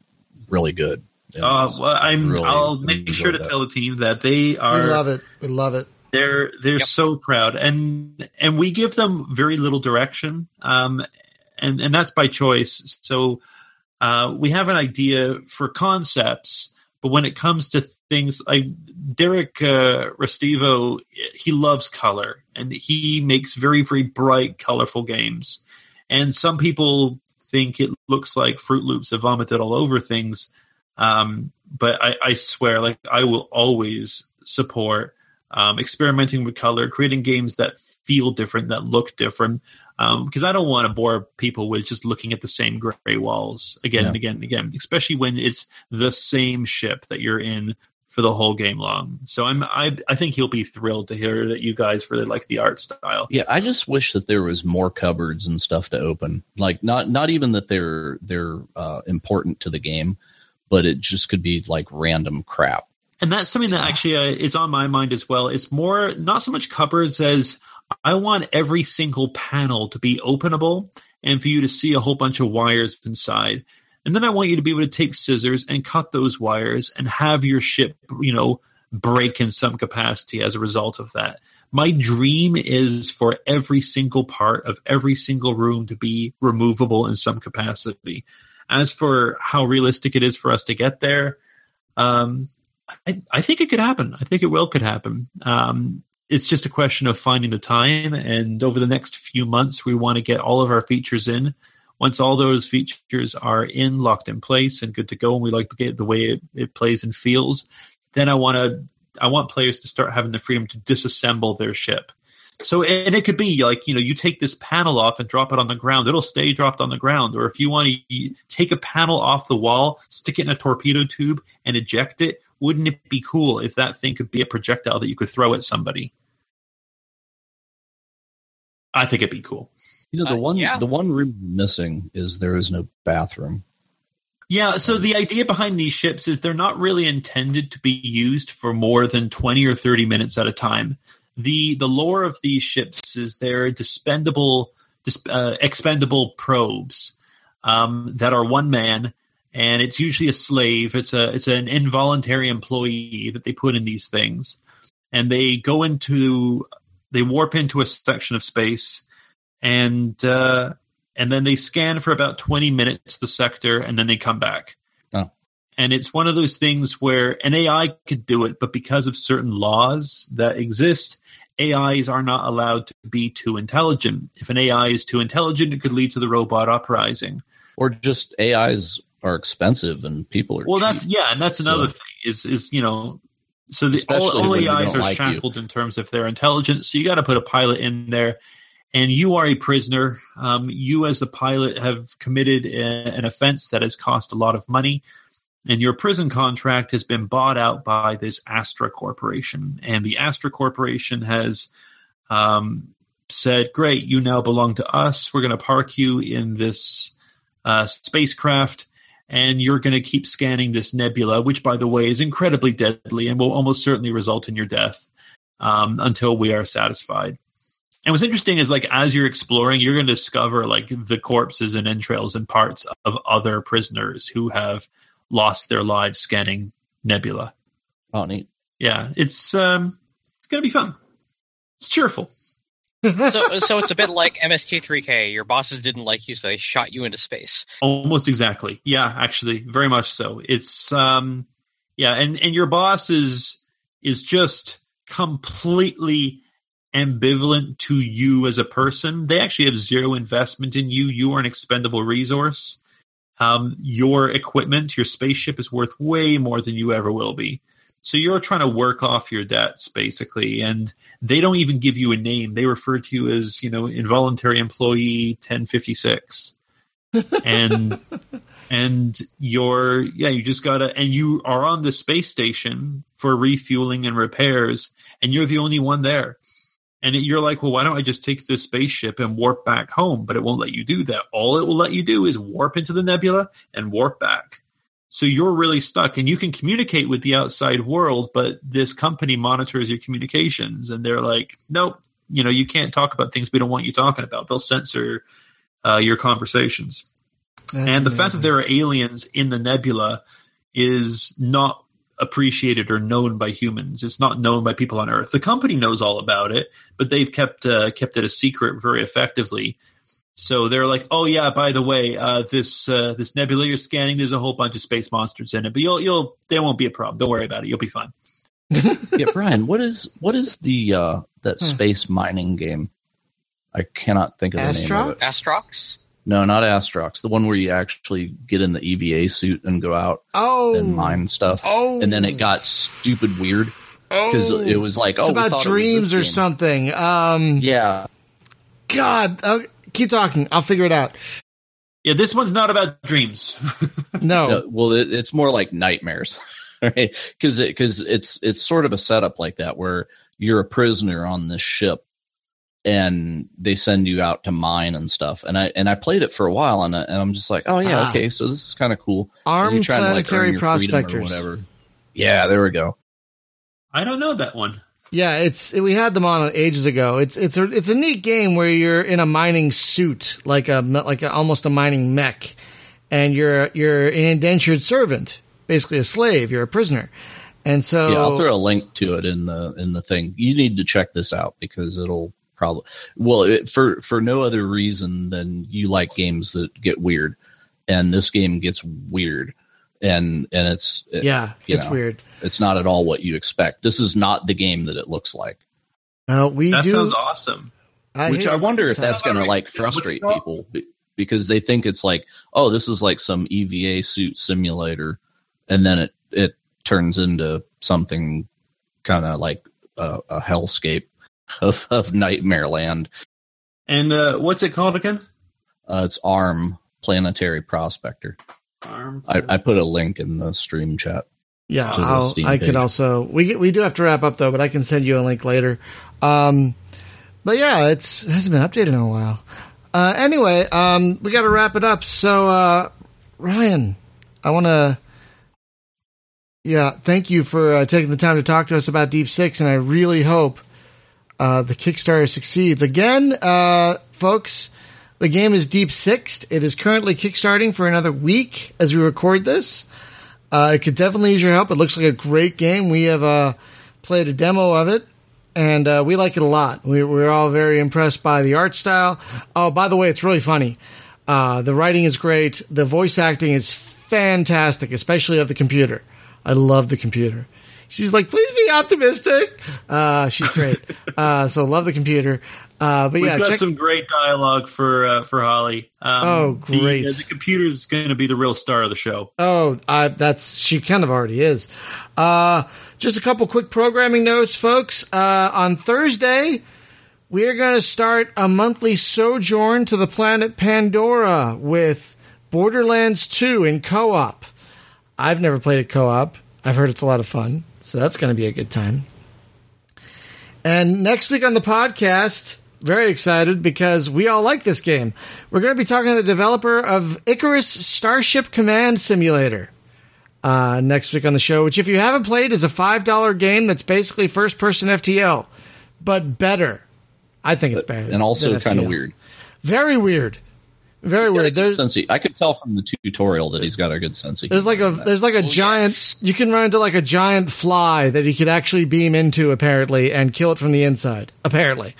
really good. I'll make sure to tell the team that they are. We love it. We love it. They're so proud, and we give them very little direction, and that's by choice. So we have an idea for concepts, but when it comes to things, like Derek Restivo, he loves color, and he makes very, very bright, colorful games. And some people think it looks like Fruit Loops have vomited all over things. But I swear, like, I will always support experimenting with color, creating games that feel different, that look different. Because I don't want to bore people with just looking at the same gray walls again and again, especially when it's the same ship that you're in for the whole game long. So I think he'll be thrilled to hear that you guys really like the art style. Yeah, I just wish that there was more cupboards and stuff to open. Like, not even that they're important to the game, but it just could be like random crap. And that's something that actually is on my mind as well. It's more, not so much cupboards as I want every single panel to be openable and for you to see a whole bunch of wires inside. And then I want you to be able to take scissors and cut those wires and have your ship, break in some capacity as a result of that. My dream is for every single part of every single room to be removable in some capacity. As for how realistic it is for us to get there, I think it could happen. I think it could happen. It's just a question of finding the time. And over the next few months, we want to get all of our features in. Once all those features are locked in place and good to go, and we like to get the way it plays and feels, then I want players to start having the freedom to disassemble their ship. So, and it could be like, you take this panel off and drop it on the ground. It'll stay dropped on the ground. Or if you want to take a panel off the wall, stick it in a torpedo tube and eject it, wouldn't it be cool if that thing could be a projectile that you could throw at somebody? I think it'd be cool. The one room missing is there is no bathroom. Yeah, so the idea behind these ships is they're not really intended to be used for more than 20 or 30 minutes at a time. The lore of these ships is they're expendable probes that are one man, and it's usually a slave. It's an involuntary employee that they put in these things, and they warp into a section of space, and then they scan for about 20 minutes the sector, and then they come back. Oh. And it's one of those things where an AI could do it, but because of certain laws that exist, AIs are not allowed to be too intelligent. If an AI is too intelligent, it could lead to the robot uprising. Or just AIs are expensive and people are cheap. That's another thing is all AIs are shackled in terms of their intelligence. So you got to put a pilot in there. And you are a prisoner. You as the pilot have committed an offense that has cost a lot of money. And your prison contract has been bought out by this Astra Corporation. And the Astra Corporation has said, great, you now belong to us. We're going to park you in this spacecraft, and you're going to keep scanning this nebula, which, by the way, is incredibly deadly and will almost certainly result in your death until we are satisfied. And what's interesting is, like, as you're exploring, you're going to discover, like, the corpses and entrails and parts of other prisoners who have lost their lives scanning nebula. Oh, neat. Yeah, it's going to be fun. It's cheerful. so it's a bit like MST3K. Your bosses didn't like you, so they shot you into space. Almost exactly. Yeah, actually, very much so. It's and your boss is just completely ambivalent to you as a person. They actually have zero investment in you. You are an expendable resource. Your equipment, your spaceship, is worth way more than you ever will be. So you're trying to work off your debts, basically, and they don't even give you a name. They refer to you as, involuntary employee 1056. And you just gotta, and you are on the space station for refueling and repairs, and you're the only one there. And you're like, well, why don't I just take this spaceship and warp back home? But it won't let you do that. All it will let you do is warp into the nebula and warp back. So you're really stuck, and you can communicate with the outside world, but this company monitors your communications, and they're like, nope, you know, you can't talk about things we don't want you talking about. They'll censor your conversations. That's and the amazing. Fact that there are aliens in the nebula is not appreciated or known by humans. It's not known by people on Earth. The company knows all about it, but they've kept it a secret very effectively. So they're like, oh yeah, by the way, this nebula you're scanning, there's a whole bunch of space monsters in it, but there won't be a problem. Don't worry about it. You'll be fine. Yeah, Brian, what is the that space mining game? I cannot think of the name of it. Astrox? No, not Astrox. The one where you actually get in the EVA suit and go out and mine stuff. Oh. And then it got stupid weird because it was like, it's about dreams or something. Yeah. God. Okay. Keep talking. I'll figure it out. Yeah, this one's not about dreams. No. Well, it's more like nightmares, right? Because it's sort of a setup like that where you're a prisoner on this ship, and they send you out to mine and stuff. And I played it for a while, and I'm just like, oh yeah, okay, so this is kind of cool. Armed planetary prospectors, or whatever. Yeah, there we go. I don't know that one. Yeah, we had them on ages ago. It's a neat game where you're in a mining suit, like almost a mining mech, and you're an indentured servant, basically a slave. You're a prisoner, and so yeah, I'll throw a link to it in the thing. You need to check this out because it'll probably for no other reason than you like games that get weird, and this game gets weird. And it's weird. It's not at all what you expect. This is not the game that it looks like. That sounds awesome. Which I wonder if that's going to like frustrate people because they think it's like, oh, this is like some EVA suit simulator, and then it turns into something kind of like a hellscape of nightmare land. And what's it called again? It's ARM, Planetary Prospector. I put a link in the stream chat. Yeah, I could also. We do have to wrap up though, but I can send you a link later. But yeah, it hasn't been updated in a while. Anyway, we got to wrap it up. So Ryan, I want to. Yeah, thank you for taking the time to talk to us about Deep Six, and I really hope the Kickstarter succeeds again, folks. The game is Deep Sixed. It is currently kickstarting for another week as we record this. It could definitely use your help. It looks like a great game. We have played a demo of it, and we like it a lot. We're all very impressed by the art style. Oh, by the way, it's really funny. The writing is great. The voice acting is fantastic, especially of the computer. I love the computer. She's like, please be optimistic. She's great. So love the computer. But we've got some great dialogue for Holly. Great! The computer is going to be the real star of the show. She kind of already is. Just a couple quick programming notes, folks. On Thursday, we are going to start a monthly sojourn to the planet Pandora with Borderlands 2 in co-op. I've never played it co-op. I've heard it's a lot of fun, so that's going to be a good time. And next week on the podcast. Very excited because we all like this game. We're going to be talking to the developer of Icarus Starship Command Simulator next week on the show, which if you haven't played is a $5 game that's basically first-person FTL, but better. I think it's better. And also kind of weird. Very weird. Very weird. I could tell from the tutorial that he's got a good sense. There's like a giant. Yes. You can run into like a giant fly that he could actually beam into apparently and kill it from the inside apparently.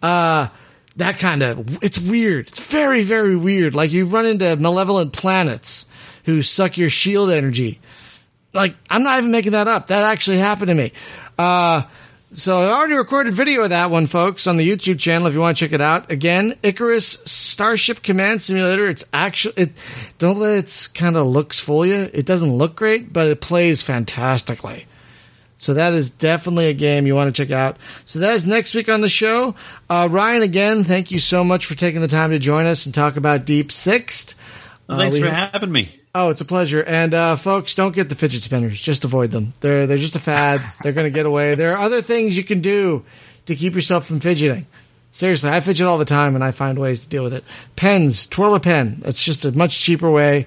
That kind of, it's weird. It's very, very weird. Like you run into malevolent planets who suck your shield energy. Like, I'm not even making that up. That actually happened to me. So I already recorded video of that one, folks, on the YouTube channel if you want to check it out. Again, Icarus Starship Command Simulator. It's actually... don't let it kind of looks fool you. It doesn't look great, but it plays fantastically. So that is definitely a game you want to check out. So that is next week on the show. Ryan, again, thank you so much for taking the time to join us and talk about Deep Sixed. Thanks for having me. Oh, it's a pleasure. And folks, don't get the fidget spinners. Just avoid them. They're just a fad. They're going to get away. There are other things you can do to keep yourself from fidgeting. Seriously, I fidget all the time, and I find ways to deal with it. Pens, twirl a pen. It's just a much cheaper way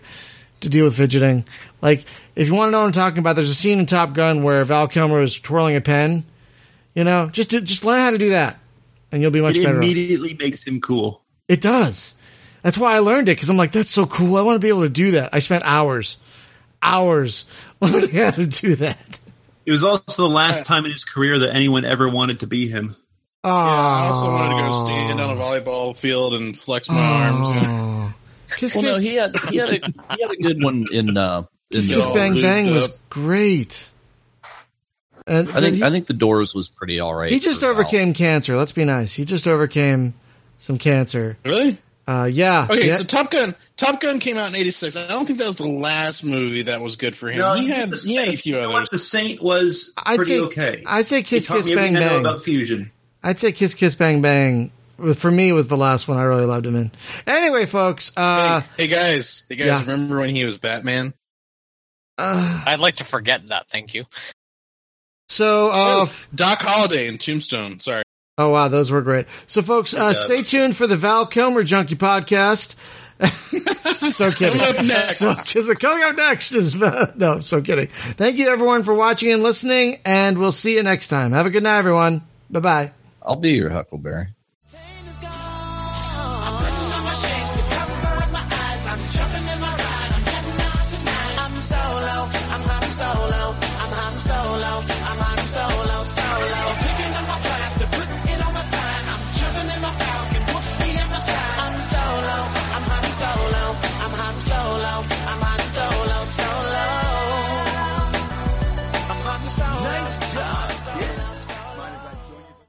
to deal with fidgeting. Like, if you want to know what I'm talking about, there's a scene in Top Gun where Val Kilmer is twirling a pen. You know, just learn how to do that, and you'll be much better. It immediately makes him cool. It does. That's why I learned it, because I'm like, that's so cool. I want to be able to do that. I spent hours learning how to do that. It was also the last time in his career that anyone ever wanted to be him. Oh. Yeah, I also wanted to go stand on a volleyball field and flex my arms. And... Kiss. No, he had a good one in. Kiss Bang Bang was great. And I think The Doors was pretty all right. He just overcame cancer. Let's be nice. He just overcame some cancer. Really? Yeah. Okay, so Top Gun came out in 86. I don't think that was the last movie that was good for him. No, he had a few others. The Saint was okay. I'd say Kiss Bang Bang. About Fusion. I'd say Kiss Bang Bang, for me, was the last one I really loved him in. Anyway, folks. Hey, guys, remember when he was Batman? I'd like to forget that, thank you. So, Doc Holliday and Tombstone, sorry. Oh, wow, those were great. So, folks, stay tuned for the Val Kilmer Junkie Podcast. So kidding. Coming up next. Coming up next is... no, so kidding. Thank you, everyone, for watching and listening, and we'll see you next time. Have a good night, everyone. Bye-bye. I'll be your Huckleberry.